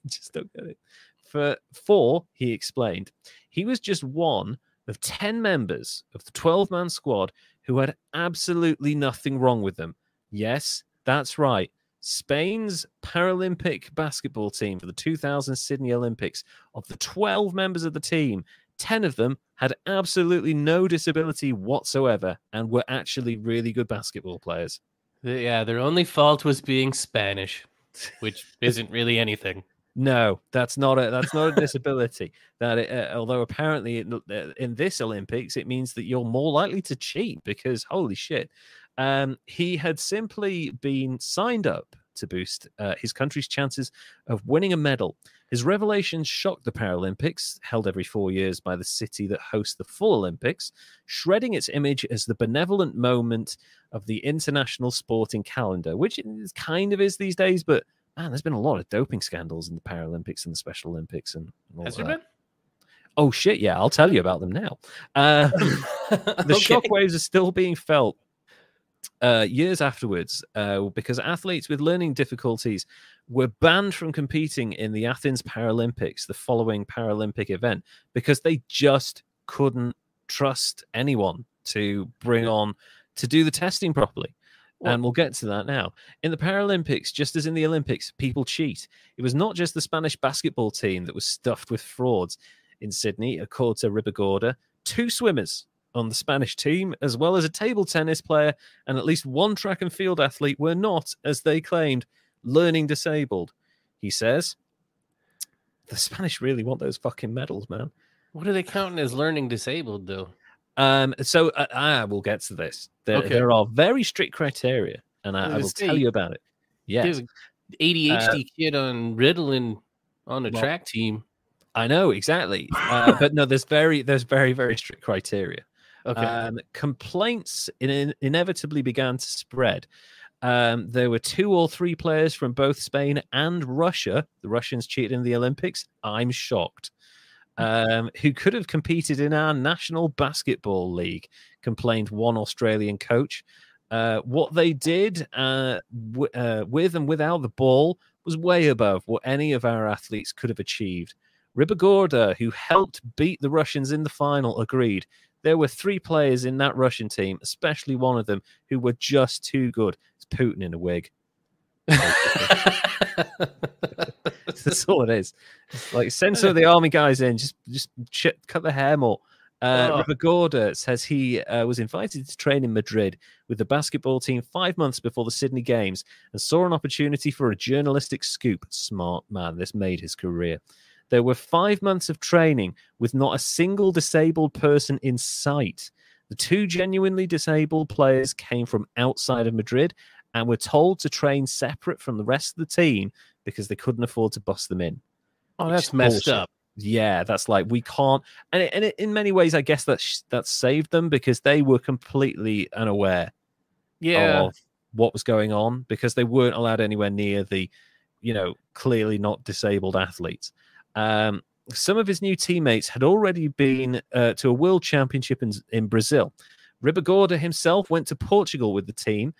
just don't get it. For 4, he explained, he was just one of 10 members of the 12-man squad who had absolutely nothing wrong with them. Yes, that's right. Spain's Paralympic basketball team for the 2000 Sydney Olympics, of the 12 members of the team, 10 of them had absolutely no disability whatsoever and were actually really good basketball players. Yeah, their only fault was being Spanish, which isn't really anything. No, that's not a disability. Although apparently in this Olympics, it means that you're more likely to cheat because holy shit. He had simply been signed up to boost his country's chances of winning a medal. His revelations shocked the Paralympics, held every 4 years by the city that hosts the full Olympics, shredding its image as the benevolent moment of the international sporting calendar, which it kind of is these days, but man, there's been a lot of doping scandals in the Paralympics and the Special Olympics and all that. Has there been? Oh, shit, yeah. I'll tell you about them now. The shockwaves are still being felt years afterwards because athletes with learning difficulties were banned from competing in the Athens Paralympics, the following Paralympic event, because they just couldn't trust anyone to bring on to do the testing properly. And we'll get to that now. In the Paralympics, just as in the Olympics, people cheat. It was not just the Spanish basketball team that was stuffed with frauds. In Sydney, according to Ribagorda, 2 swimmers on the Spanish team, as well as a table tennis player and at least 1 track and field athlete, were not, as they claimed, learning disabled. He says, the Spanish really want those fucking medals, man. What are they counting as learning disabled, though? So we'll get to this. There are very strict criteria, and I will tell you about it. Yes. ADHD kid on Ritalin on a track team. I know, exactly. But no, there's very, very strict criteria. Okay. Complaints inevitably began to spread. There were 2 or 3 players from both Spain and Russia. The Russians cheated in the Olympics. I'm shocked. Who could have competed in our National Basketball League, complained one Australian coach. What they did with and without the ball was way above what any of our athletes could have achieved. Ribagorda, who helped beat the Russians in the final, agreed. There were 3 players in that Russian team, especially one of them, who were just too good. It's Putin in a wig. That's all it is. Like, send some of the army guys in, just cut the hair more. Ribagorda says he was invited to train in Madrid with the basketball team 5 months before the Sydney Games and saw an opportunity for a journalistic scoop. Smart man, this made his career. There were 5 months of training with not a single disabled person in sight. The 2 genuinely disabled players came from outside of Madrid and were told to train separate from the rest of the team because they couldn't afford to bust them in. Oh, that's messed up. Yeah, that's like, we can't. And in many ways, I guess that saved them because they were completely unaware of what was going on because they weren't allowed anywhere near the, clearly not disabled athletes. Some of his new teammates had already been to a world championship in Brazil. Ribagorda himself went to Portugal with the team,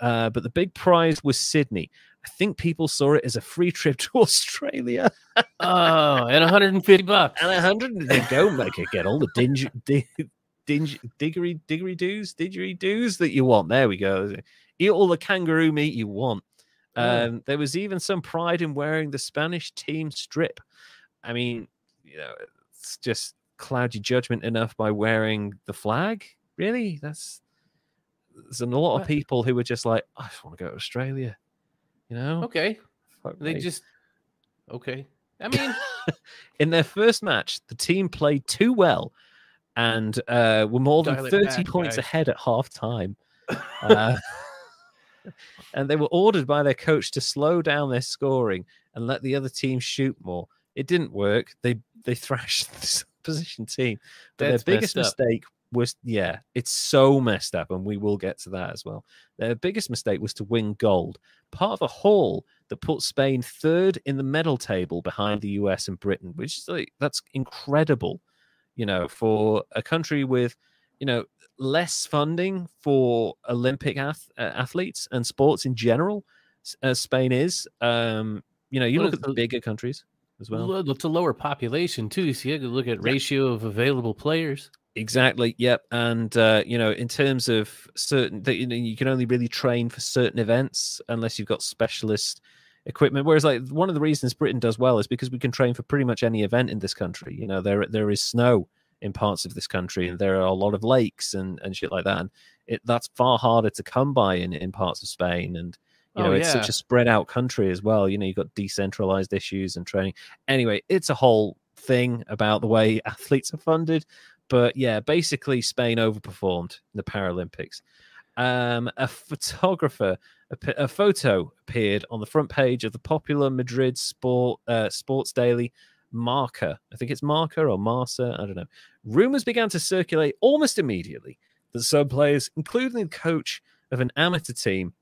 but the big prize was Sydney. I think people saw it as a free trip to Australia. And $150. And $100. Don't make it get all the didgeridoos that you want. There we go. Eat all the kangaroo meat you want. There was even some pride in wearing the Spanish team strip. I mean, it's just cloud your judgment enough by wearing the flag. Really? There's a lot of people who were just like, I just want to go to Australia. Okay. They just... Okay. I mean... In their first match, the team played too well and were more than 30 points ahead at half-time. And they were ordered by their coach to slow down their scoring and let the other team shoot more. It didn't work. They thrashed the opposition team. But their biggest mistake was... Yeah, it's so messed up, and we will get to that as well. Their biggest mistake was to win gold, part of a haul that put Spain 3rd in the medal table behind the US and Britain, which is that's incredible, for a country with, less funding for Olympic athletes and sports in general, as Spain is. You look at the bigger countries as well. It's a lower population, too, so you have to look at ratio of available players. Exactly. Yep. And you know, in terms of certain, you know, you can only really train for certain events unless you've got specialist equipment. Whereas, like, one of the reasons Britain does well is because we can train for pretty much any event in this country. You know, there is snow in parts of this country, and there are a lot of lakes and shit like that. And that's far harder to come by in parts of Spain. And you know, it's such a spread out country as well. You know, you've got decentralized issues and training. Anyway, it's a whole thing about the way athletes are funded. But yeah, basically Spain overperformed in the Paralympics. A photo appeared on the front page of the popular Madrid sports daily Marca. I think it's Marca or Marca, I don't know. Rumors began to circulate almost immediately that some players, including the coach of an amateur team,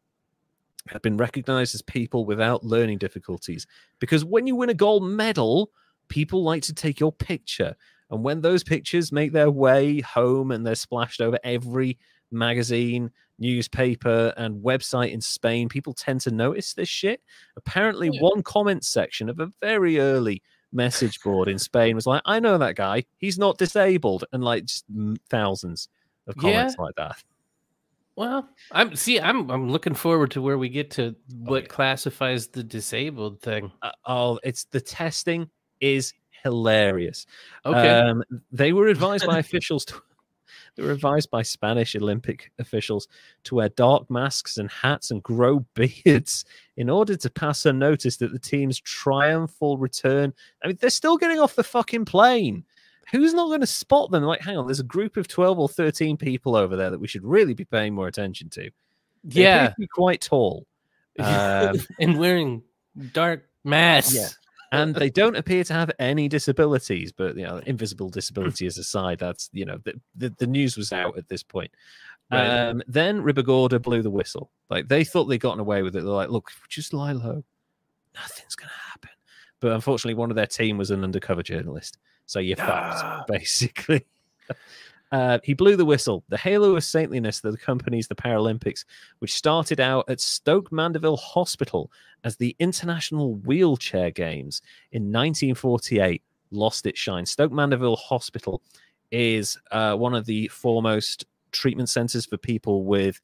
had been recognized as people without learning difficulties. Because when you win a gold medal, people like to take your picture. And when those pictures make their way home and they're splashed over every magazine, newspaper, and website in Spain, people tend to notice this shit. Apparently, one comment section of a very early message board in Spain was like, I know that guy. He's not disabled. And like just thousands of comments like that. Well, I'm looking forward to where we get to what classifies the disabled thing. It's the testing is hilarious. Okay. They were advised by officials to Spanish Olympic officials to wear dark masks and hats and grow beards in order to pass unnoticed at the team's triumphal return. I mean, they're still getting off the fucking plane. Who's not going to spot them? Like, hang on, there's a group of 12 or 13 people over there that we should really be paying more attention to. Yeah. They're quite tall. And wearing dark masks. Yeah. And they don't appear to have any disabilities, but, you know, invisible disabilities aside, that's, you know, the news was out at this point. Right. Then Ribagorda blew the whistle. Like, they thought they'd gotten away with it. They're like, look, just lie low. Nothing's going to happen. But unfortunately, one of their team was an undercover journalist. So you're fucked, basically. He blew the whistle. The halo of saintliness that accompanies the Paralympics, which started out at Stoke Mandeville Hospital as the International Wheelchair Games in 1948, lost its shine. Stoke Mandeville Hospital is one of the foremost treatment centers for people with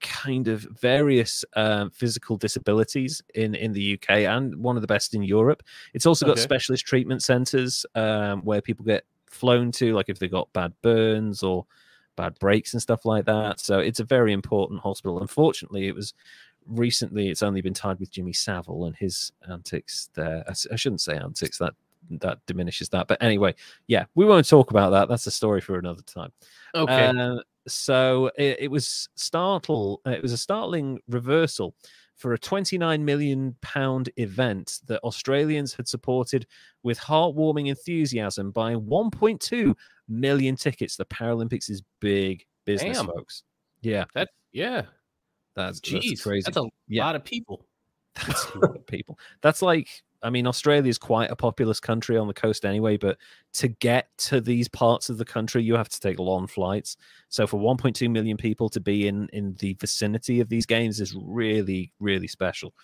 kind of various physical disabilities in the UK, and one of the best in Europe. It's also got specialist treatment centers where people get flown to, like if they got bad burns or bad breaks and stuff like that. So it's a very important hospital. Unfortunately, it was recently, it's only been tied with Jimmy Savile and his antics there. I shouldn't say antics, that diminishes that. But anyway, yeah, we won't talk about that. That's a story for another time. Okay. So it was a startling reversal for a £29 million event that Australians had supported with heartwarming enthusiasm, buying 1.2 million tickets. The Paralympics is big business, folks. Yeah. That's crazy. That's a lot of people. That's a lot of people. That's like, I mean, Australia is quite a populous country on the coast anyway, but to get to these parts of the country, you have to take long flights. So for 1.2 million people to be in the vicinity of these games is really, really special.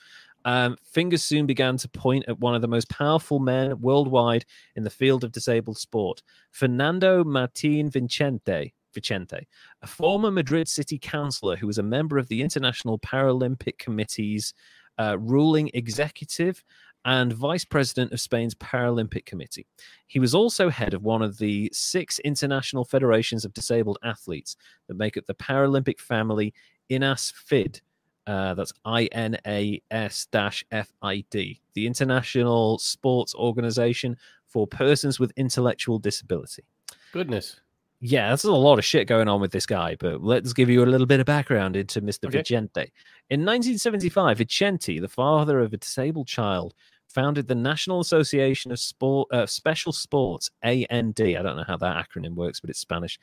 Fingers soon began to point at one of the most powerful men worldwide in the field of disabled sport, Fernando Martín Vicente, a former Madrid city councillor who was a member of the International Paralympic Committee's ruling executive and vice president of Spain's Paralympic Committee. He was also head of one of the 6 international federations of disabled athletes that make up the Paralympic family, INAS-FID. That's INAS-FID, the International Sports Organization for Persons with Intellectual Disability. Goodness. Yeah, there's a lot of shit going on with this guy, but let's give you a little bit of background into Mr. Vicente. In 1975, Vicente, the father of a disabled child, founded the National Association of Special Sports, AND. I don't know how that acronym works, but it's Spanish,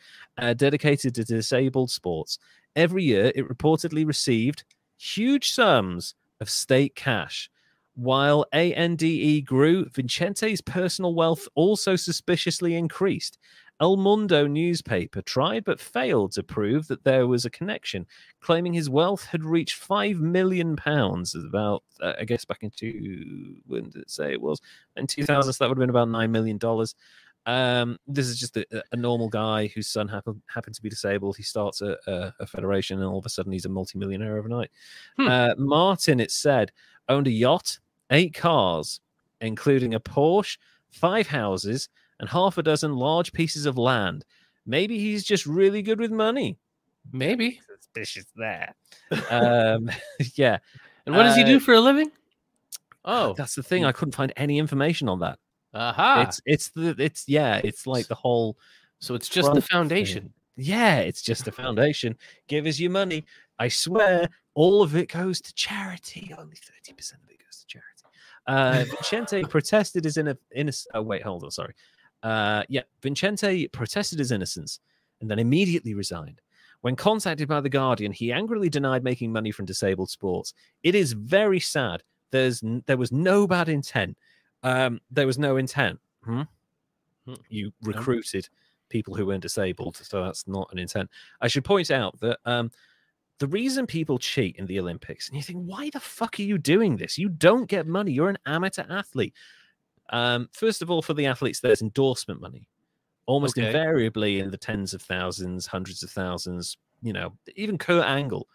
dedicated to disabled sports. Every year, it reportedly received huge sums of state cash. While ANDE grew, Vicente's personal wealth also suspiciously increased. El Mundo newspaper tried but failed to prove that there was a connection, claiming his wealth had reached £5 million. About, I guess, back into, when did it say it was? In 2000, so that would have been about $9 million. This is just a normal guy whose son happened to be disabled. He starts a federation, and all of a sudden he's a multimillionaire overnight. Martin, it said, owned a yacht, 8 cars, including a Porsche, 5 houses, and 6 large pieces of land. Maybe he's just really good with money. Maybe. Suspicious there. Yeah. And what does he do for a living? Oh, that's the thing. I couldn't find any information on that. Aha. It's like the whole. So it's just the foundation. Thing. Yeah, it's just a foundation. Give us your money. I swear, all of it goes to charity. Only 30% of it goes to charity. Vicente protested his innocence. Oh wait, hold on. Sorry. Vicente protested his innocence and then immediately resigned. When contacted by The Guardian, he angrily denied making money from disabled sports. It is very sad. There was no bad intent. There was no intent. You recruited people who weren't disabled, so that's not an intent. I should point out that the reason people cheat in the Olympics, and you think, why the fuck are you doing this? You don't get money. You're an amateur athlete. First of all, for the athletes, there's endorsement money. Almost invariably in the tens of thousands, hundreds of thousands, even Kurt Angle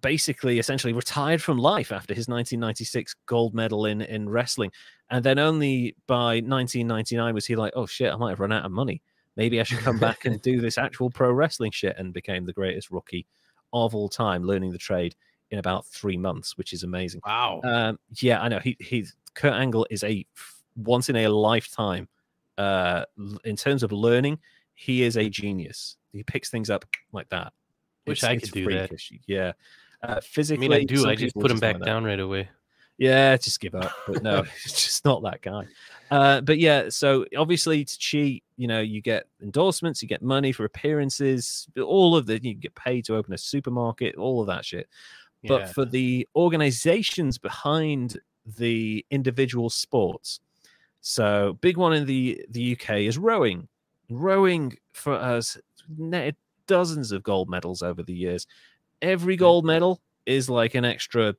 basically essentially retired from life after his 1996 gold medal in wrestling. And then only by 1999 was he like, oh shit, I might have run out of money. Maybe I should come back and do this actual pro wrestling shit, and became the greatest rookie of all time, learning the trade in about 3 months, which is amazing. Wow. Yeah, I know. He's Kurt Angle is a once in a lifetime. In terms of learning, he is a genius. He picks things up like that. Wish I could do freakish. That. Yeah. Physically, I just put him back down right away. Yeah, just give up. But no, it's just not that guy. But yeah, so obviously to cheat, you get endorsements, you get money for appearances, all of you get paid to open a supermarket, all of that shit. But for the organizations behind the individual sports, so big one in the UK is rowing. Rowing for us netted dozens of gold medals over the years. Every gold medal is like an extra,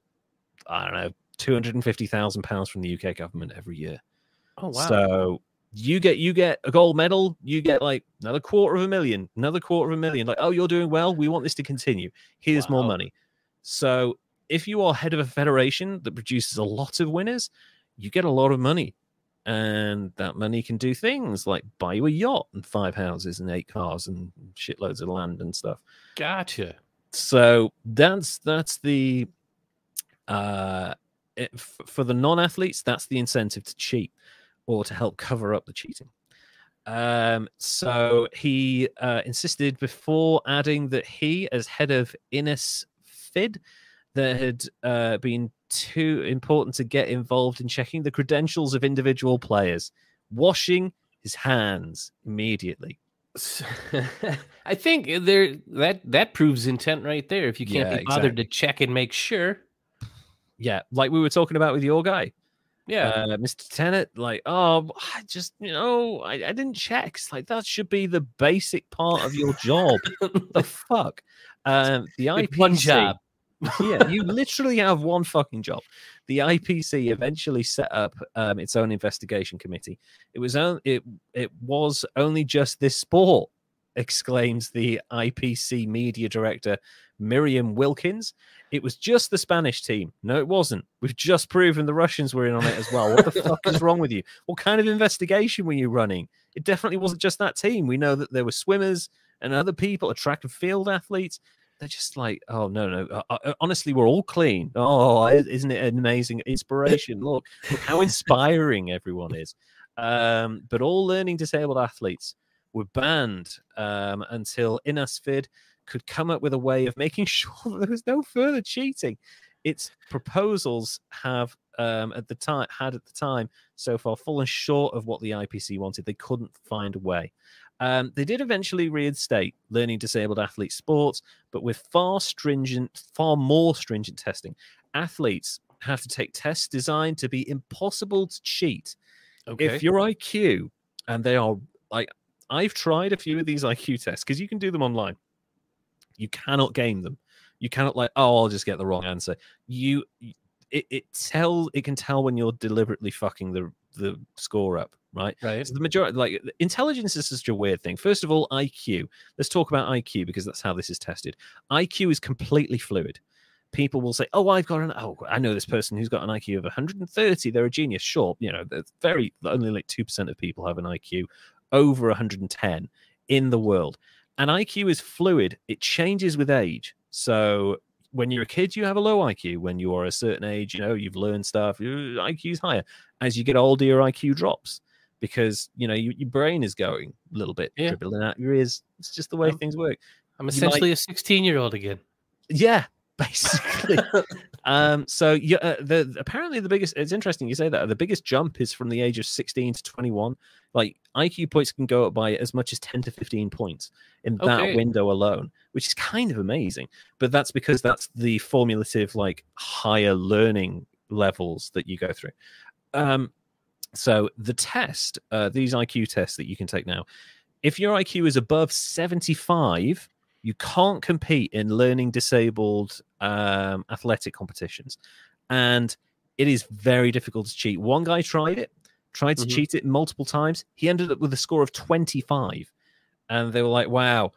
I don't know, £250,000 from the UK government every year. Oh wow! So you get a gold medal, you get like another $250,000, another $250,000. Like, oh, you're doing well. We want this to continue. Here's more money. So if you are head of a federation that produces a lot of winners, you get a lot of money. And that money can do things like buy you a yacht and 5 houses and 8 cars and shitloads of land and stuff. Gotcha. So that's the for the non-athletes, that's the incentive to cheat or to help cover up the cheating. So he insisted before adding that he, as head of INAS-FID, there had been too important to get involved in checking the credentials of individual players, washing his hands immediately. I think that proves intent right there. If you can't be bothered to check and make sure. Yeah, like we were talking about with your guy. Yeah. Mr. Tenet, like, oh, I just, I didn't check. It's like, that should be the basic part of your job. The fuck? The IPC. One job. Yeah, you literally have one fucking job. The IPC eventually set up its own investigation committee. It was only just this sport, exclaims the IPC media director Miriam Wilkins. It was just the Spanish team. No, it wasn't. We've just proven the Russians were in on it as well. What the fuck is wrong with you? What kind of investigation were you running? It definitely wasn't just that team. We know that there were swimmers and other people, track and field athletes. They're just like, oh, no. Honestly, we're all clean. Oh, isn't it an amazing inspiration? Look how inspiring everyone is. But all learning disabled athletes were banned until INAS-FID could come up with a way of making sure that there was no further cheating. Its proposals have at the time so far fallen short of what the IPC wanted. They couldn't find a way. They did eventually reinstate learning disabled athlete sports, but with far more stringent testing. Athletes have to take tests designed to be impossible to cheat. Okay. If your IQ, and they are like, I've tried a few of these IQ tests because you can do them online. You cannot game them. You cannot like, oh, I'll just get the wrong answer. It can tell when you're deliberately fucking the score up. right? Right. So the majority, like, intelligence is such a weird thing. First of all, IQ. Let's talk about IQ because that's how this is tested. IQ is completely fluid. People will say, oh, I've got an, oh, I know this person who's got an IQ of 130. They're a genius. Sure. You know, very, only like 2% of people have an IQ over 110 in the world. And IQ is fluid. It changes with age. So when you're a kid, you have a low IQ. When you are a certain age, you know, you've learned stuff, your IQ's higher. As you get older, your IQ drops because, you know, your brain is going a little bit, dribbling out your ears. It's just the way things work. I'm essentially a 16-year-old again. Yeah, basically. So yeah, apparently the biggest, it's interesting you say that, the biggest jump is from the age of 16 to 21. Like IQ points can go up by as much as 10 to 15 points in that window alone, which is kind of amazing. But that's because that's the formulative, like, higher learning levels that you go through. So the test, these IQ tests that you can take now, if your IQ is above 75, you can't compete in learning disabled athletic competitions. And it is very difficult to cheat. One guy tried to cheat it multiple times. He ended up with a score of 25. And they were like, wow,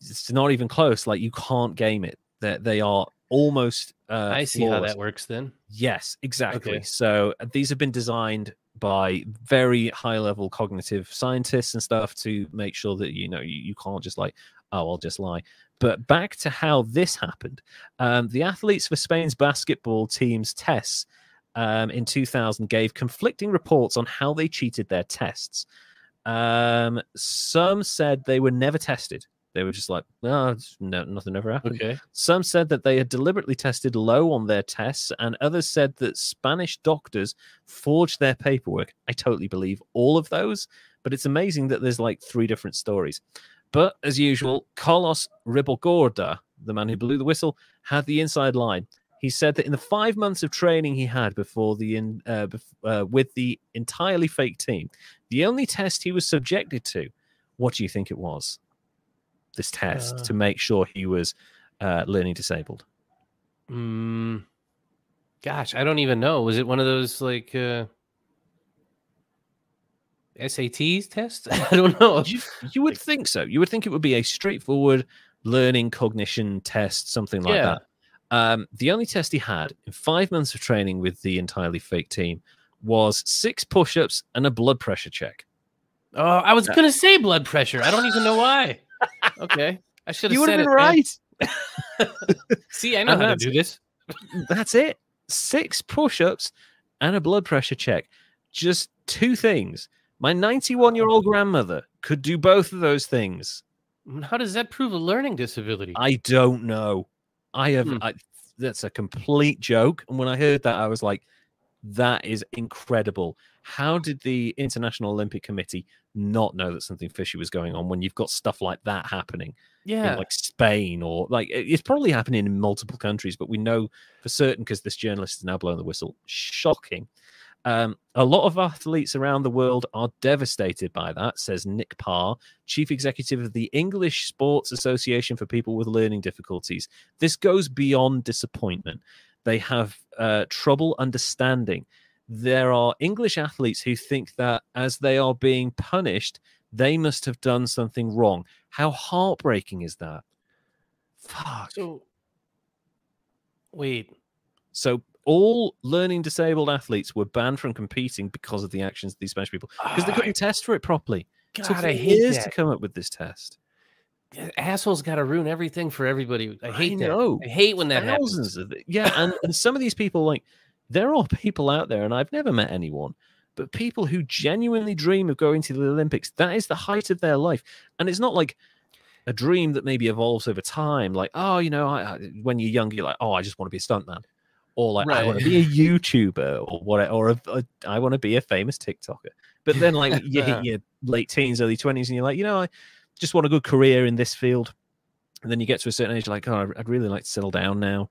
it's not even close. Like, you can't game it. They are almost I see flawless. How that works then. Yes, exactly. Okay. So these have been designed by very high-level cognitive scientists and stuff to make sure that, you know, you can't just like, oh, I'll just lie. But back to how this happened. The athletes for Spain's basketball team's tests in 2000 gave conflicting reports on how they cheated their tests. Some said they were never tested. They were just like, oh, no, nothing ever happened. Okay. Some said that they had deliberately tested low on their tests, and others said that Spanish doctors forged their paperwork. I totally believe all of those, but it's amazing that there's like 3 different stories. But as usual, Carlos Ribagorda, the man who blew the whistle, had the inside line. He said that in the 5 months of training he had before the with the entirely fake team, the only test he was subjected to, what do you think it was? This test to make sure he was learning disabled. Gosh, I don't even know. Was it one of those like SATs test? I don't know. You would think so. You would think it would be a straightforward learning cognition test, something like that. The only test he had in 5 months of training with the entirely fake team was 6 push-ups and a blood pressure check. Oh, I was going to say blood pressure. I don't even know why. Okay. I should have said it. You would have been right. See, I know how to do this. That's it. 6 push-ups and a blood pressure check. Just 2 things. My 91-year-old grandmother could do both of those things. How does that prove a learning disability? I don't know. That's a complete joke. And when I heard that, I was like, that is incredible. How did the International Olympic Committee not know that something fishy was going on when you've got stuff like that happening? Yeah. In like Spain, or like it's probably happening in multiple countries, but we know for certain because this journalist is now blowing the whistle. Shocking. A lot of athletes around the world are devastated by that, says Nick Parr, chief executive of the English Sports Association for People with Learning Difficulties. This goes beyond disappointment. They have trouble understanding. There are English athletes who think that as they are being punished, they must have done something wrong. How heartbreaking is that? Fuck. So, wait. So all learning disabled athletes were banned from competing because of the actions of these Spanish people, because they couldn't test for it properly. God, it took years to come up with this test. Assholes got to ruin everything for everybody. I hate when that happens. Yeah, and some of these people, like, there are people out there, and I've never met anyone, but people who genuinely dream of going to the Olympics. That is the height of their life, and it's not like a dream that maybe evolves over time. Like, oh, you know, when you're younger, you're like, oh, I just want to be a stuntman. Or like, I want to be a YouTuber, or what, I want to be a famous TikToker. But then, like, you hit your late teens, early 20s, and you're like, you know, I just want a good career in this field. And then you get to a certain age, like, oh, I'd really like to settle down now.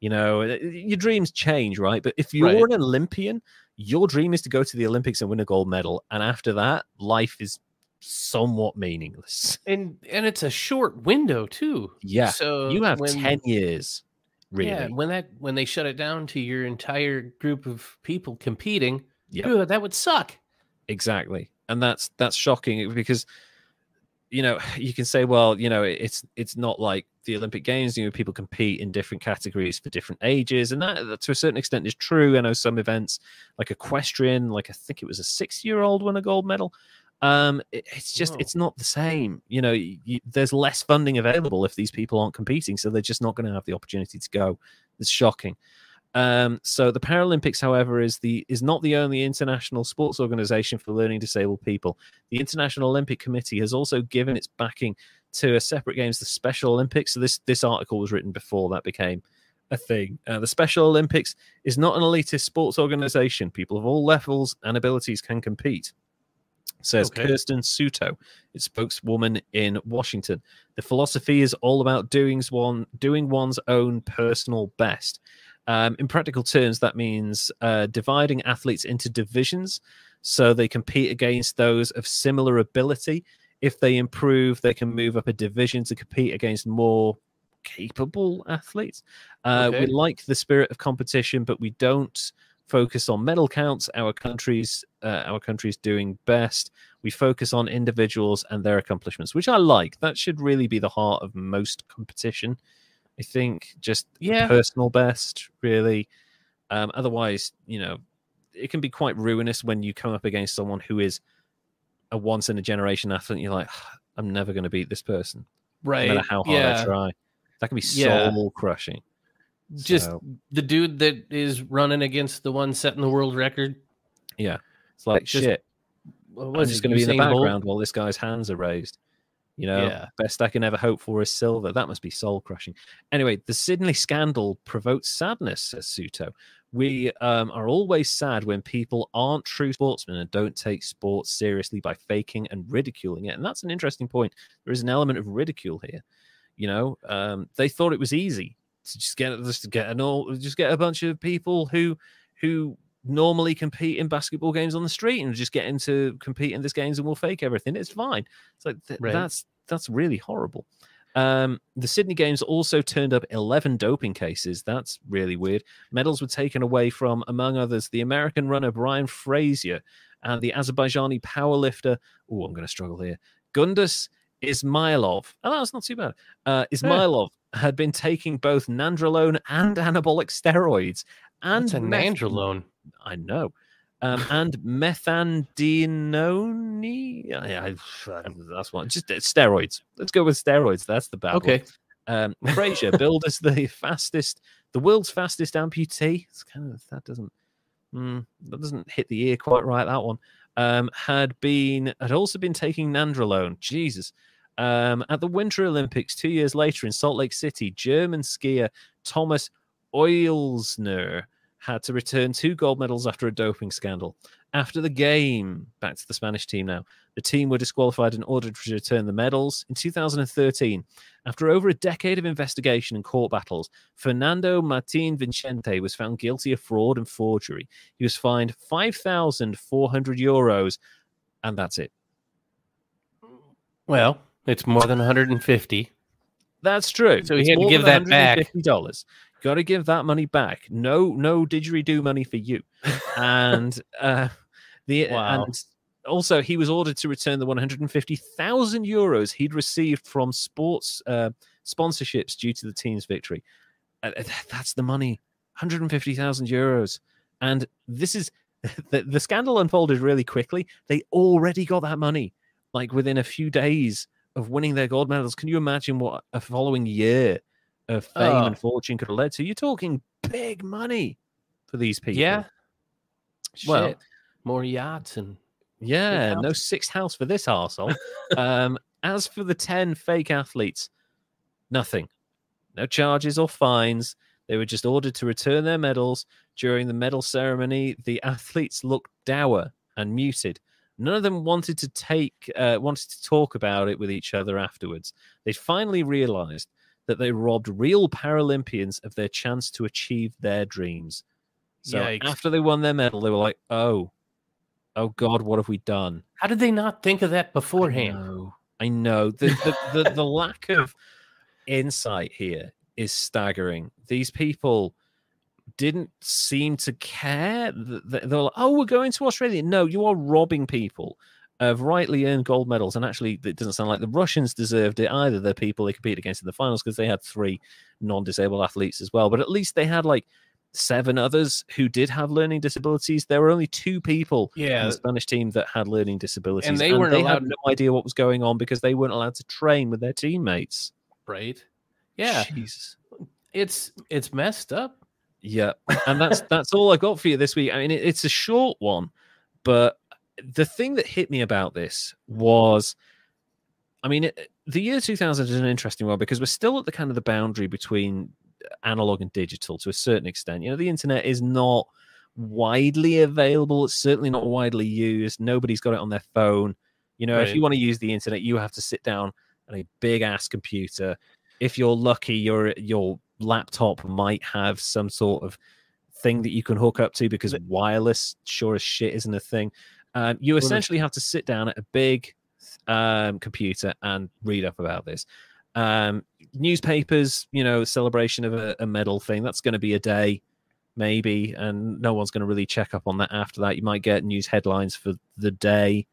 You know, your dreams change, right? But if you're an Olympian, your dream is to go to the Olympics and win a gold medal. And after that, life is somewhat meaningless. And it's a short window, too. Yeah. So you have 10 years. Really. Yeah, when they shut it down to your entire group of people competing, that would suck. Exactly. And that's shocking, because, you know, you can say, well, you know, it's not like the Olympic Games, you know, people compete in different categories for different ages. And that to a certain extent is true. I know some events like equestrian, like I think it was a 6-year-old won a gold medal. It's just, it's not the same. You know, there's less funding available if these people aren't competing. So they're just not going to have the opportunity to go. It's shocking. So the Paralympics, however, is not the only international sports organization for learning disabled people. The International Olympic Committee has also given its backing to a separate games, the Special Olympics. So this article was written before that became a thing. The Special Olympics is not an elitist sports organization. People of all levels and abilities can compete, says Kirsten Suto, its spokeswoman in Washington. The philosophy is all about doing one's own personal best. In practical terms, that means dividing athletes into divisions so they compete against those of similar ability. If they improve, they can move up a division to compete against more capable athletes. We like the spirit of competition, but we don't focus on medal counts. Our country's doing best. We focus on individuals and their accomplishments, which I like. That should really be the heart of most competition, I think. Just personal best, really. Otherwise, you know, it can be quite ruinous when you come up against someone who is a once in a generation athlete. And you're like, I'm never going to beat this person, right? No matter how hard I try. That can be soul crushing. Just the dude that is running against the one setting the world record. Yeah, it's like shit. I'm just going to be in the background while this guy's hands are raised. You know, best I can ever hope for is silver. That must be soul-crushing. Anyway, the Sydney scandal provokes sadness, says Suto. We are always sad when people aren't true sportsmen and don't take sports seriously by faking and ridiculing it. And that's an interesting point. There is an element of ridicule here. You know, they thought it was easy to just get a bunch of people who normally compete in basketball games on the street and just get into compete in these games and we'll fake everything. It's fine. It's like that's really horrible. The Sydney Games also turned up 11 doping cases. That's really weird. Medals were taken away from, among others, the American runner Brian Frazier and the Azerbaijani powerlifter. Oh, I'm going to struggle here. Gundas Ismailov. Oh, that's not too bad. Ismailov had been taking both nandrolone and anabolic steroids. And nandrolone. I know. And methandinone. That's one. Just steroids. Let's go with steroids. That's the bad one. Frazier billed as the world's fastest amputee. It's kind of, that doesn't hit the ear quite right, that one. Had also been taking nandrolone. Jesus. At the Winter Olympics 2 years later in Salt Lake City, German skier Thomas Oelsner had to return 2 gold medals after a doping scandal. After the game, back to the Spanish team now, the team were disqualified and ordered to return the medals. In 2013, after over a decade of investigation and court battles, Fernando Martín Vicente was found guilty of fraud and forgery. He was fined €5,400, and that's it. Well, it's more than 150. That's true. So he had to give that back. Got to give that money back. No didgeridoo money for you. And and also he was ordered to return the €150,000 he'd received from sports sponsorships due to the team's victory. That's the money, €150,000. And this is the scandal unfolded really quickly. They already got that money, like within a few days of winning their gold medals. Can you imagine what a following year of fame and fortune could have led to? You're talking big money for these people. Yeah. Well, shit. More yachts and no sixth house for this arsehole. As for the 10 fake athletes, nothing. No charges or fines. They were just ordered to return their medals. During the medal ceremony, the athletes looked dour and muted. None of them wanted to talk about it with each other afterwards. They finally realized that they robbed real Paralympians of their chance to achieve their dreams. So after they won their medal, they were like, oh God, what have we done? How did they not think of that beforehand? I know. The lack of insight here is staggering. These people didn't seem to care. They were like, oh, we're going to Australia. No, you are robbing people of rightly earned gold medals. And actually, it doesn't sound like the Russians deserved it either. The people they competed against in the finals, because they had 3 non-disabled athletes as well. But at least they had like 7 others who did have learning disabilities. There were only 2 people in the Spanish team that had learning disabilities. And they had no idea what was going on because they weren't allowed to train with their teammates. Right. Yeah. Jeez. It's messed up. Yeah. And that's all I got for you this week. I mean, it's a short one, but the thing that hit me about this was, I mean, the year 2000 is an interesting one because we're still at the kind of the boundary between analog and digital to a certain extent. You know, the internet is not widely available. It's certainly not widely used. Nobody's got it on their phone. You know, right. If you want to use the internet, you have to sit down on a big ass computer. If you're lucky, your laptop might have some sort of thing that you can hook up to because wireless sure as shit isn't a thing. You essentially have to sit down at a big computer and read up about this. Newspapers, you know, celebration of a medal thing, that's going to be a day maybe, and no one's going to really check up on that after that. You might get news headlines for the day,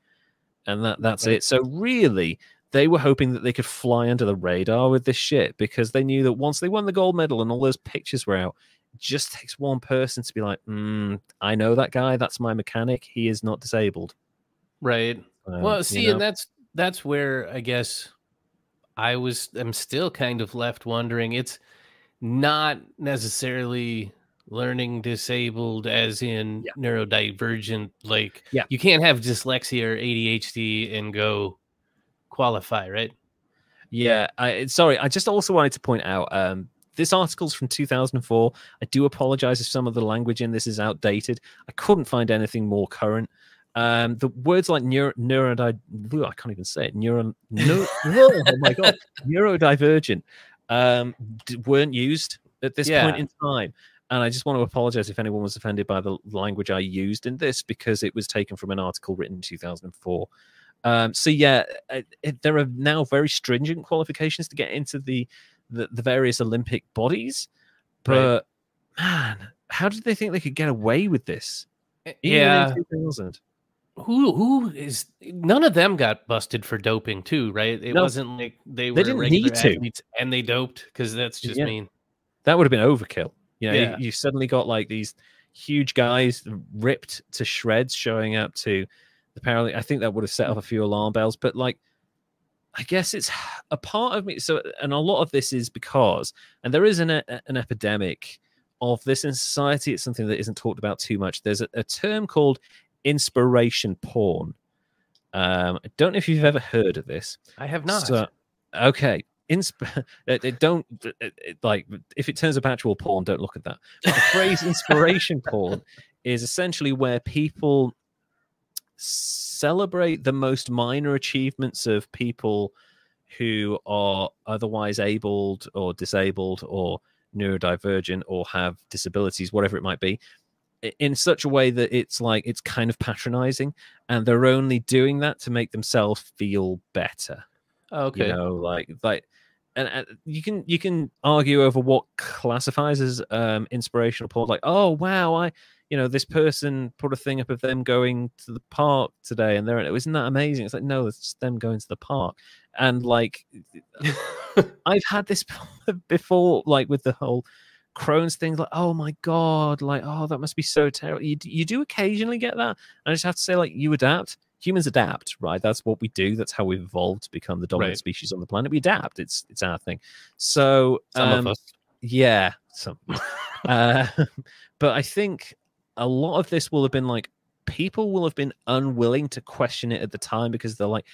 and that's it. So really, they were hoping that they could fly under the radar with this shit because they knew that once they won the gold medal and all those pictures were out, it just takes one person to be like, I know that guy. That's my mechanic. He is not disabled. Right. Well, see, you know? And that's where I guess I'm still kind of left wondering. It's not necessarily learning disabled as in neurodivergent. Like you can't have dyslexia or ADHD and go qualify, right? Yeah. I just also wanted to point out this article's from 2004. I do apologize if some of the language in this is outdated. I couldn't find anything more current. The words like neurodivergent weren't used at this point in time. And I just want to apologize if anyone was offended by the language I used in this because it was taken from an article written in 2004. There are now very stringent qualifications to get into the various Olympic bodies. But, man, how did they think they could get away with this? Even in 2000. None of them got busted for doping too, right? It wasn't like they didn't need to, and they doped because that's just mean. That would have been overkill. You know, you suddenly got like these huge guys ripped to shreds showing up to the parallel. I think that would have set off a few alarm bells, but like, I guess it's a part of me. So, and a lot of this is because, and there is an epidemic of this in society. It's something that isn't talked about too much. There's a term called inspiration porn. I don't know if you've ever heard of this. I have not. So, okay. If it turns up actual porn, don't look at that. But the phrase inspiration porn is essentially where people celebrate the most minor achievements of people who are otherwise abled or disabled or neurodivergent or have disabilities, whatever it might be, in such a way that it's like it's kind of patronizing, and they're only doing that to make themselves feel better. Okay, you know, like, and you can argue over what classifies as inspirational porn. Like, oh wow, this person put a thing up of them going to the park today, and isn't that amazing? It's like, no, it's just them going to the park. And like, I've had this before, like with the whole Crohn's thing, like, oh my God, like, oh, that must be so terrible. You do occasionally get that. I just have to say, like, you adapt. Humans adapt, right? That's what we do. That's how we've evolved to become the dominant species on the planet. We adapt. It's our thing. So, some of us. Yeah, some. But I think a lot of this will have been like, people will have been unwilling to question it at the time because they're like,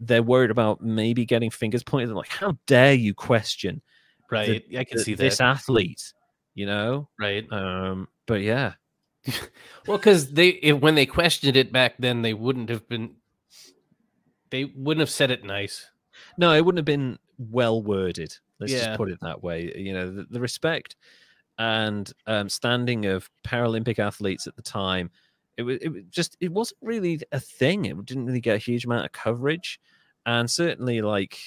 they're worried about maybe getting fingers pointed. They're like, how dare you question I can see this athlete, you know? Right. But yeah. Well, because when they questioned it back then, they wouldn't have said it nice. No, it wouldn't have been well worded. Let's just put it that way. You know, the respect and standing of Paralympic athletes at the time, it wasn't really a thing. It didn't really get a huge amount of coverage, and certainly like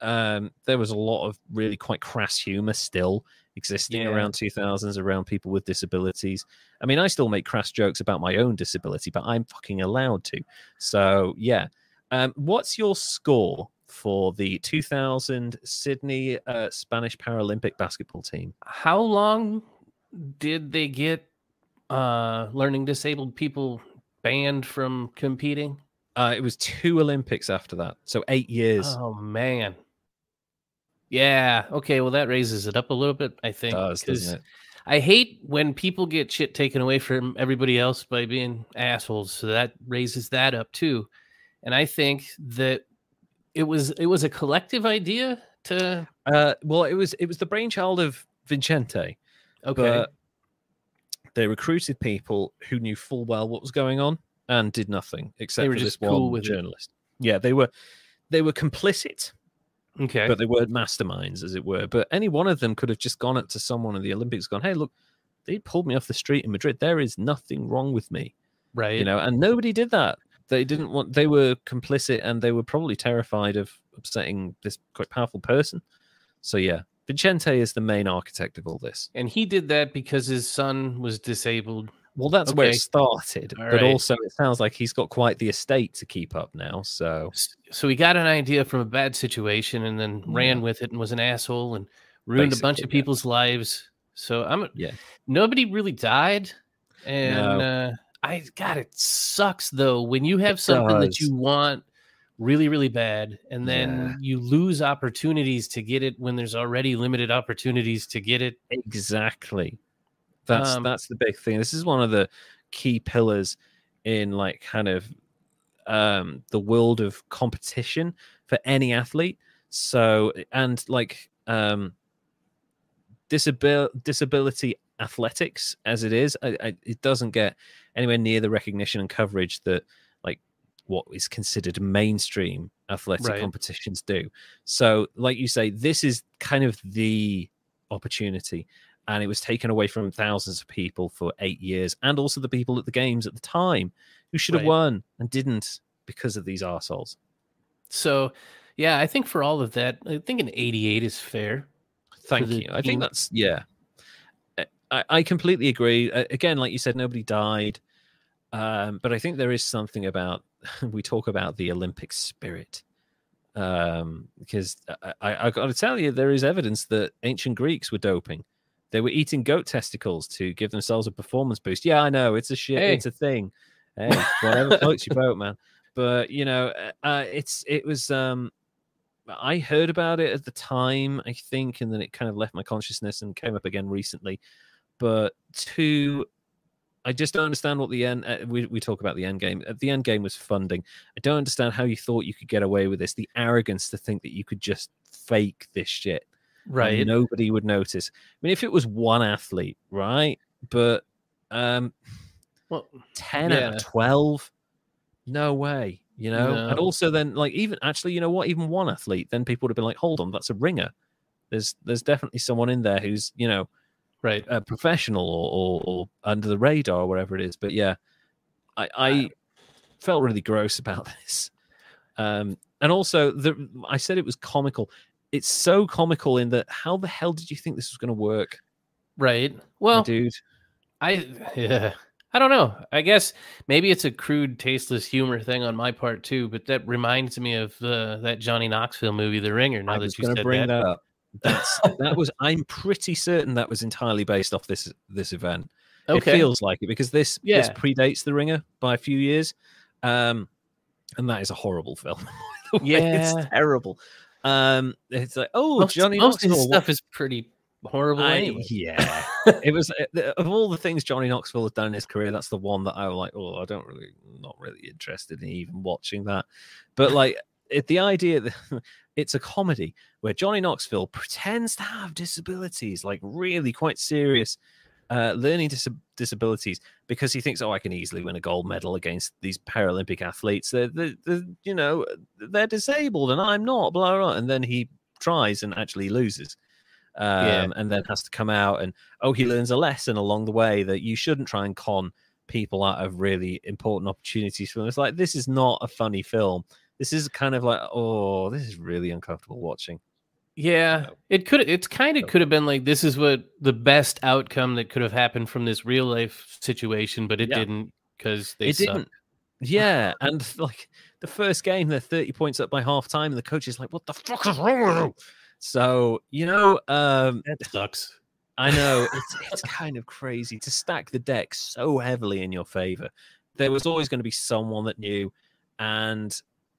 there was a lot of really quite crass humor still existing around 2000s, around people with disabilities. I mean, I still make crass jokes about my own disability, but I'm fucking allowed to. So, yeah. What's your score for the 2000 Sydney Spanish Paralympic basketball team? How long did they get learning disabled people banned from competing? It was 2 Olympics after that, so 8 years. Oh, man. Yeah, okay, well, that raises it up a little bit, I think. It does, doesn't it? I hate when people get shit taken away from everybody else by being assholes, so that raises that up, too. And I think that it was a collective idea to... well, it was the brainchild of Vicente. Okay. But they recruited people who knew full well what was going on and did nothing, except for this one journalist. Yeah, they were complicit. Okay. But they were masterminds, as it were. But any one of them could have just gone up to someone in the Olympics, gone, hey, look, they pulled me off the street in Madrid. There is nothing wrong with me. Right. You know, and nobody did that. They didn't want, they were complicit, and they were probably terrified of upsetting this quite powerful person. So, yeah, Vicente is the main architect of all this. And he did that because his son was disabled. Well, that's where it started, but also it sounds like he's got quite the estate to keep up now. So he got an idea from a bad situation and then ran with it and was an asshole and ruined a bunch of people's lives. So nobody really died, and God, it sucks though when you have something that you want really, really bad, and then you lose opportunities to get it when there's already limited opportunities to get it. Exactly. That's the big thing. This is one of the key pillars in like kind of the world of competition for any athlete. So, and like disability athletics as it is, it doesn't get anywhere near the recognition and coverage that like what is considered mainstream athletic competitions do. So like you say, this is kind of the opportunity. And it was taken away from thousands of people for 8 years, and also the people at the games at the time who should have won and didn't because of these arseholes. So, yeah, I think for all of that, I think an 88 is fair. Thank you. I think that's, yeah. I completely agree. Again, like you said, nobody died. But I think there is something about, we talk about the Olympic spirit. Because I got to tell you, there is evidence that ancient Greeks were doping. They were eating goat testicles to give themselves a performance boost. Yeah, I know. It's a shit. Hey. It's a thing. Hey, whatever floats your boat, man. But, you know, it was... I heard about it at the time, I think, and then it kind of left my consciousness and came up again recently. But I just don't understand what the end... we talk about the end game. The end game was funding. I don't understand how you thought you could get away with this. The arrogance to think that you could just fake this shit. Right. And nobody would notice. I mean, if it was one athlete, right? But 10 out of 12, no way, you know? No. And also then, like, even actually, you know what? Even one athlete, then people would have been like, hold on, that's a ringer. There's definitely someone in there who's, you know, a professional or under the radar or whatever it is. But, yeah, I felt really gross about this. And also, I said it was comical. It's so comical in that how the hell did you think this was going to work? Right. Well, dude, I don't know. I guess maybe it's a crude, tasteless humor thing on my part too, but that reminds me of that Johnny Knoxville movie, The Ringer. Now I was going to bring that up. I'm pretty certain that was entirely based off this event. Okay. It feels like it because this predates The Ringer by a few years. And that is a horrible film. It's terrible. It's like, Johnny Knoxville. Most of his stuff is pretty horrible anyway. Yeah. It was, of all the things Johnny Knoxville has done in his career, that's the one that I was like, I don't really, not really interested in even watching that. But like, the idea that it's a comedy where Johnny Knoxville pretends to have disabilities, like really quite serious learning disabilities, because he thinks, I can easily win a gold medal against these Paralympic athletes. They're disabled and I'm not, blah, blah. And then he tries and actually loses. And then has to come out and, he learns a lesson along the way that you shouldn't try and con people out of really important opportunities for them. It's like, this is not a funny film. This is kind of like, this is really uncomfortable watching. Yeah, it could. It's kind of could have been like, this is what the best outcome that could have happened from this real life situation, but it didn't, because they sucked. Yeah, and like the first game, they're 30 points up by half time, and the coach is like, "What the fuck is wrong with you?" So you know, that sucks. I know, it's kind of crazy to stack the deck so heavily in your favor. There was always going to be someone that knew, and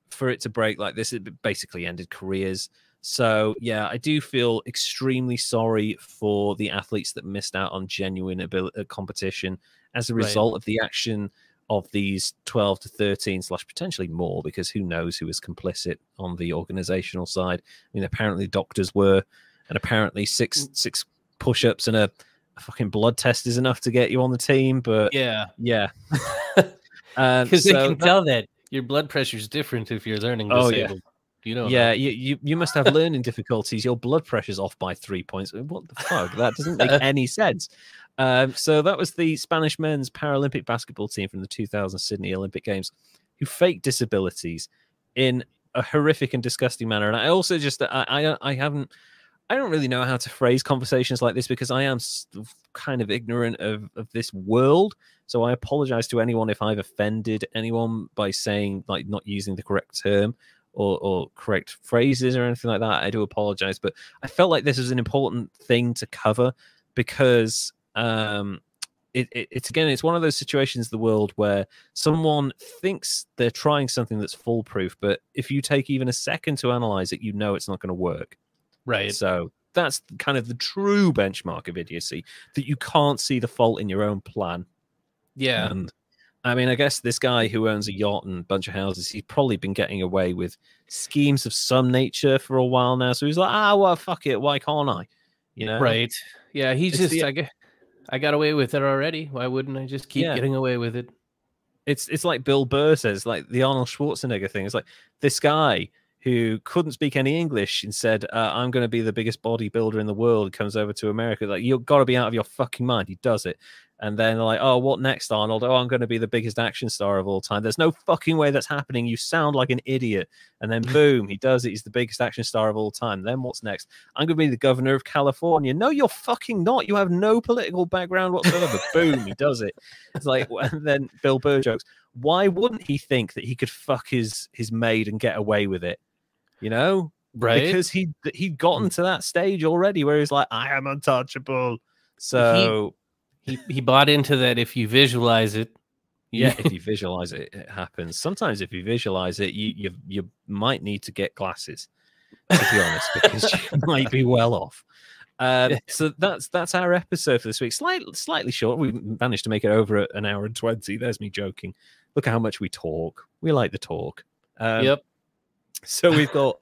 for it to break like this, it basically ended careers. So, yeah, I do feel extremely sorry for the athletes that missed out on genuine competition as a result of the action of these 12 to 13 / potentially more, because who knows who was complicit on the organizational side. I mean, apparently doctors were, and apparently six push-ups and a fucking blood test is enough to get you on the team. But yeah, because they can tell that your blood pressure is different if you're learning disabled. You know, you must have learning difficulties. Your blood pressure's off by 3 points. What the fuck? That doesn't make any sense. So that was the Spanish men's Paralympic basketball team from the 2000 Sydney Olympic Games, who faked disabilities in a horrific and disgusting manner. And I also just I don't really know how to phrase conversations like this, because I am kind of ignorant of this world. So I apologize to anyone if I've offended anyone by saying, like, not using the correct term or correct phrases or anything like that. I do apologize, but I felt like this was an important thing to cover, because it's again, it's one of those situations in the world where someone thinks they're trying something that's foolproof, but if you take even a second to analyze it, you know it's not going to work. Right. So that's kind of the true benchmark of idiocy, that you can't see the fault in your own plan. Yeah. And I mean, I guess this guy who owns a yacht and a bunch of houses, he's probably been getting away with schemes of some nature for a while now. So he's like, well, fuck it. Why can't I? You know? Right. Yeah. He's just, I got away with it already. Why wouldn't I just keep getting away with it? It's like Bill Burr says, like the Arnold Schwarzenegger thing. It's like this guy who couldn't speak any English and said, I'm going to be the biggest bodybuilder in the world, comes over to America. Like, you've got to be out of your fucking mind. He does it. And then they're like, oh, what next, Arnold? Oh, I'm going to be the biggest action star of all time. There's no fucking way that's happening. You sound like an idiot. And then boom, he does it. He's the biggest action star of all time. Then what's next? I'm going to be the governor of California. No, you're fucking not. You have no political background whatsoever. Boom, he does it. It's like, and then Bill Burr jokes, why wouldn't he think that he could fuck his maid and get away with it? You know? Right. Because he'd gotten to that stage already where he's like, I am untouchable. So... He bought into that if you visualize it. Yeah, if you visualize it, it happens. Sometimes if you visualize it, you might need to get glasses, to be honest, because you might be well off. So that's our episode for this week. Slightly short. We managed to make it over an hour and 20. There's me joking. Look at how much we talk. We like the talk. Yep. So we've got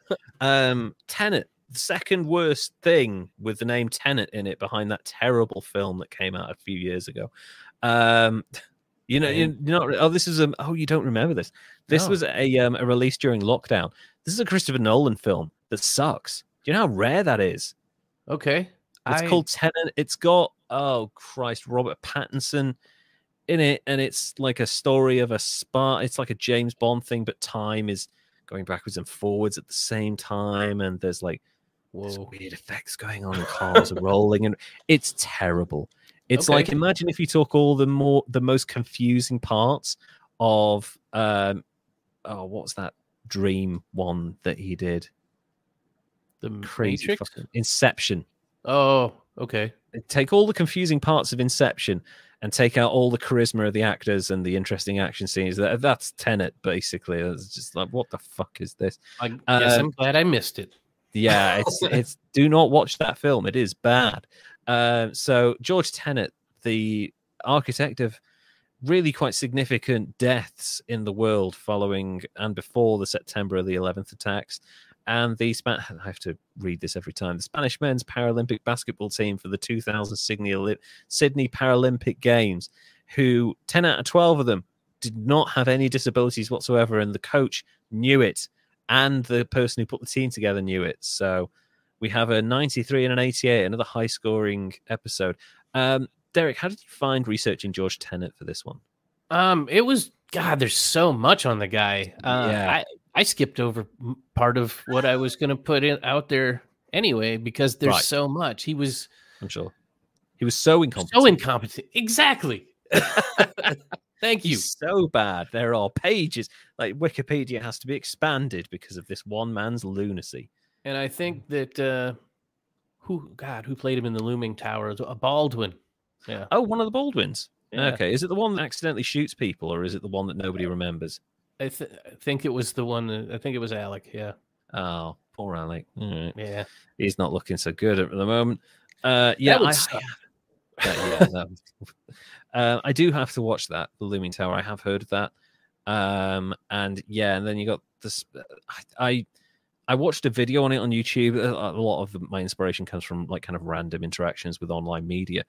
Tenet. The second worst thing with the name Tenet in it, behind that terrible film that came out a few years ago. You know, you're not. Oh, this is you don't remember this. This was a release during lockdown. This is a Christopher Nolan film that sucks. Do you know how rare that is? Okay, it's called Tenet. It's got Robert Pattinson in it, and it's like a story of a spa. It's like a James Bond thing, but time is going backwards and forwards at the same time, and there's like there's weird effects going on, and cars are rolling, and it's terrible. It's like, imagine if you took all the most confusing parts of what's that dream one that he did? The crazy fucking Inception. Oh, okay. Take all the confusing parts of Inception and take out all the charisma of the actors and the interesting action scenes. That's Tenet, basically. It's just like, what the fuck is this? I guess I'm glad I missed it. Yeah, it's do not watch that film. It is bad. So George Tenet, the architect of really quite significant deaths in the world following and before the September 11th attacks, and I have to read this every time. The Spanish men's Paralympic basketball team for the 2000 Sydney Paralympic Games, who 10 out of 12 of them did not have any disabilities whatsoever, and the coach knew it, and the person who put the team together knew it. So we have a 93 and an 88, another high-scoring episode. Derek, how did you find researching George Tenet for this one? It was, God, there's so much on the guy. I skipped over part of what I was going to put out there, anyway, because there's so much. He was, I'm sure, he was so incompetent. So incompetent. Exactly. Thank you. So bad. There are pages. Like, Wikipedia has to be expanded because of this one man's lunacy. And I think that, who played him in The Looming Tower? A Baldwin. Yeah. Oh, one of the Baldwins. Yeah. Okay. Is it the one that accidentally shoots people, or is it the one that nobody remembers? I think it was the one. I think it was Alec. Yeah. Oh, poor Alec. Right. Yeah. He's not looking so good at the moment. I do have to watch that, The Looming Tower. I have heard of that. And then you got this. I watched a video on it on YouTube. A lot of my inspiration comes from like kind of random interactions with online media.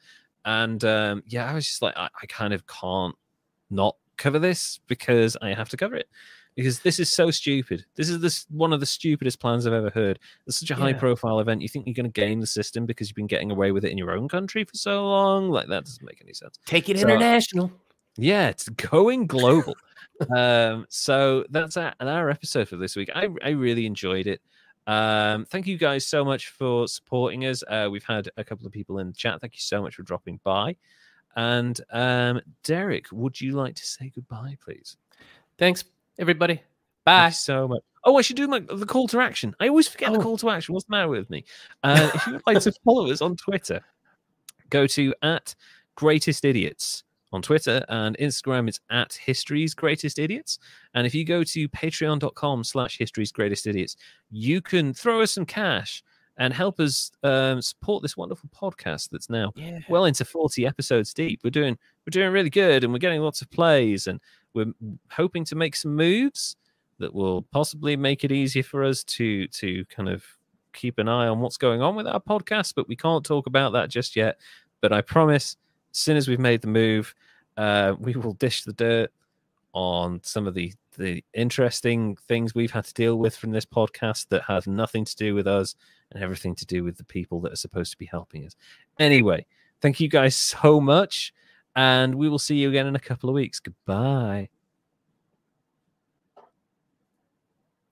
And I was just like, I kind of can't not cover this because I have to cover it. Because this is so stupid. This is one of the stupidest plans I've ever heard. It's such a high-profile event. You think you're going to game the system because you've been getting away with it in your own country for so long? Like, that doesn't make any sense. Take it international. Yeah, it's going global. So that's our episode for this week. I really enjoyed it. Thank you guys so much for supporting us. We've had a couple of people in the chat. Thank you so much for dropping by. And Derek, would you like to say goodbye, please? Thanks, everybody. Bye. Thank you so much. Oh, I should do the call to action. I always forget the call to action. What's the matter with me? If you would like to follow us on Twitter, go to @GreatestIdiots on Twitter, and Instagram is @HistoriesGreatestIdiots. And if you go to patreon.com/historiesgreatestidiots, you can throw us some cash and help us support this wonderful podcast that's now well into 40 episodes deep. We're doing really good, and we're getting lots of plays, and we're hoping to make some moves that will possibly make it easier for us to kind of keep an eye on what's going on with our podcast, but we can't talk about that just yet. But I promise, as soon as we've made the move, we will dish the dirt on some of the interesting things we've had to deal with from this podcast that has nothing to do with us and everything to do with the people that are supposed to be helping us. Anyway, thank you guys so much, and we will see you again in a couple of weeks. Goodbye.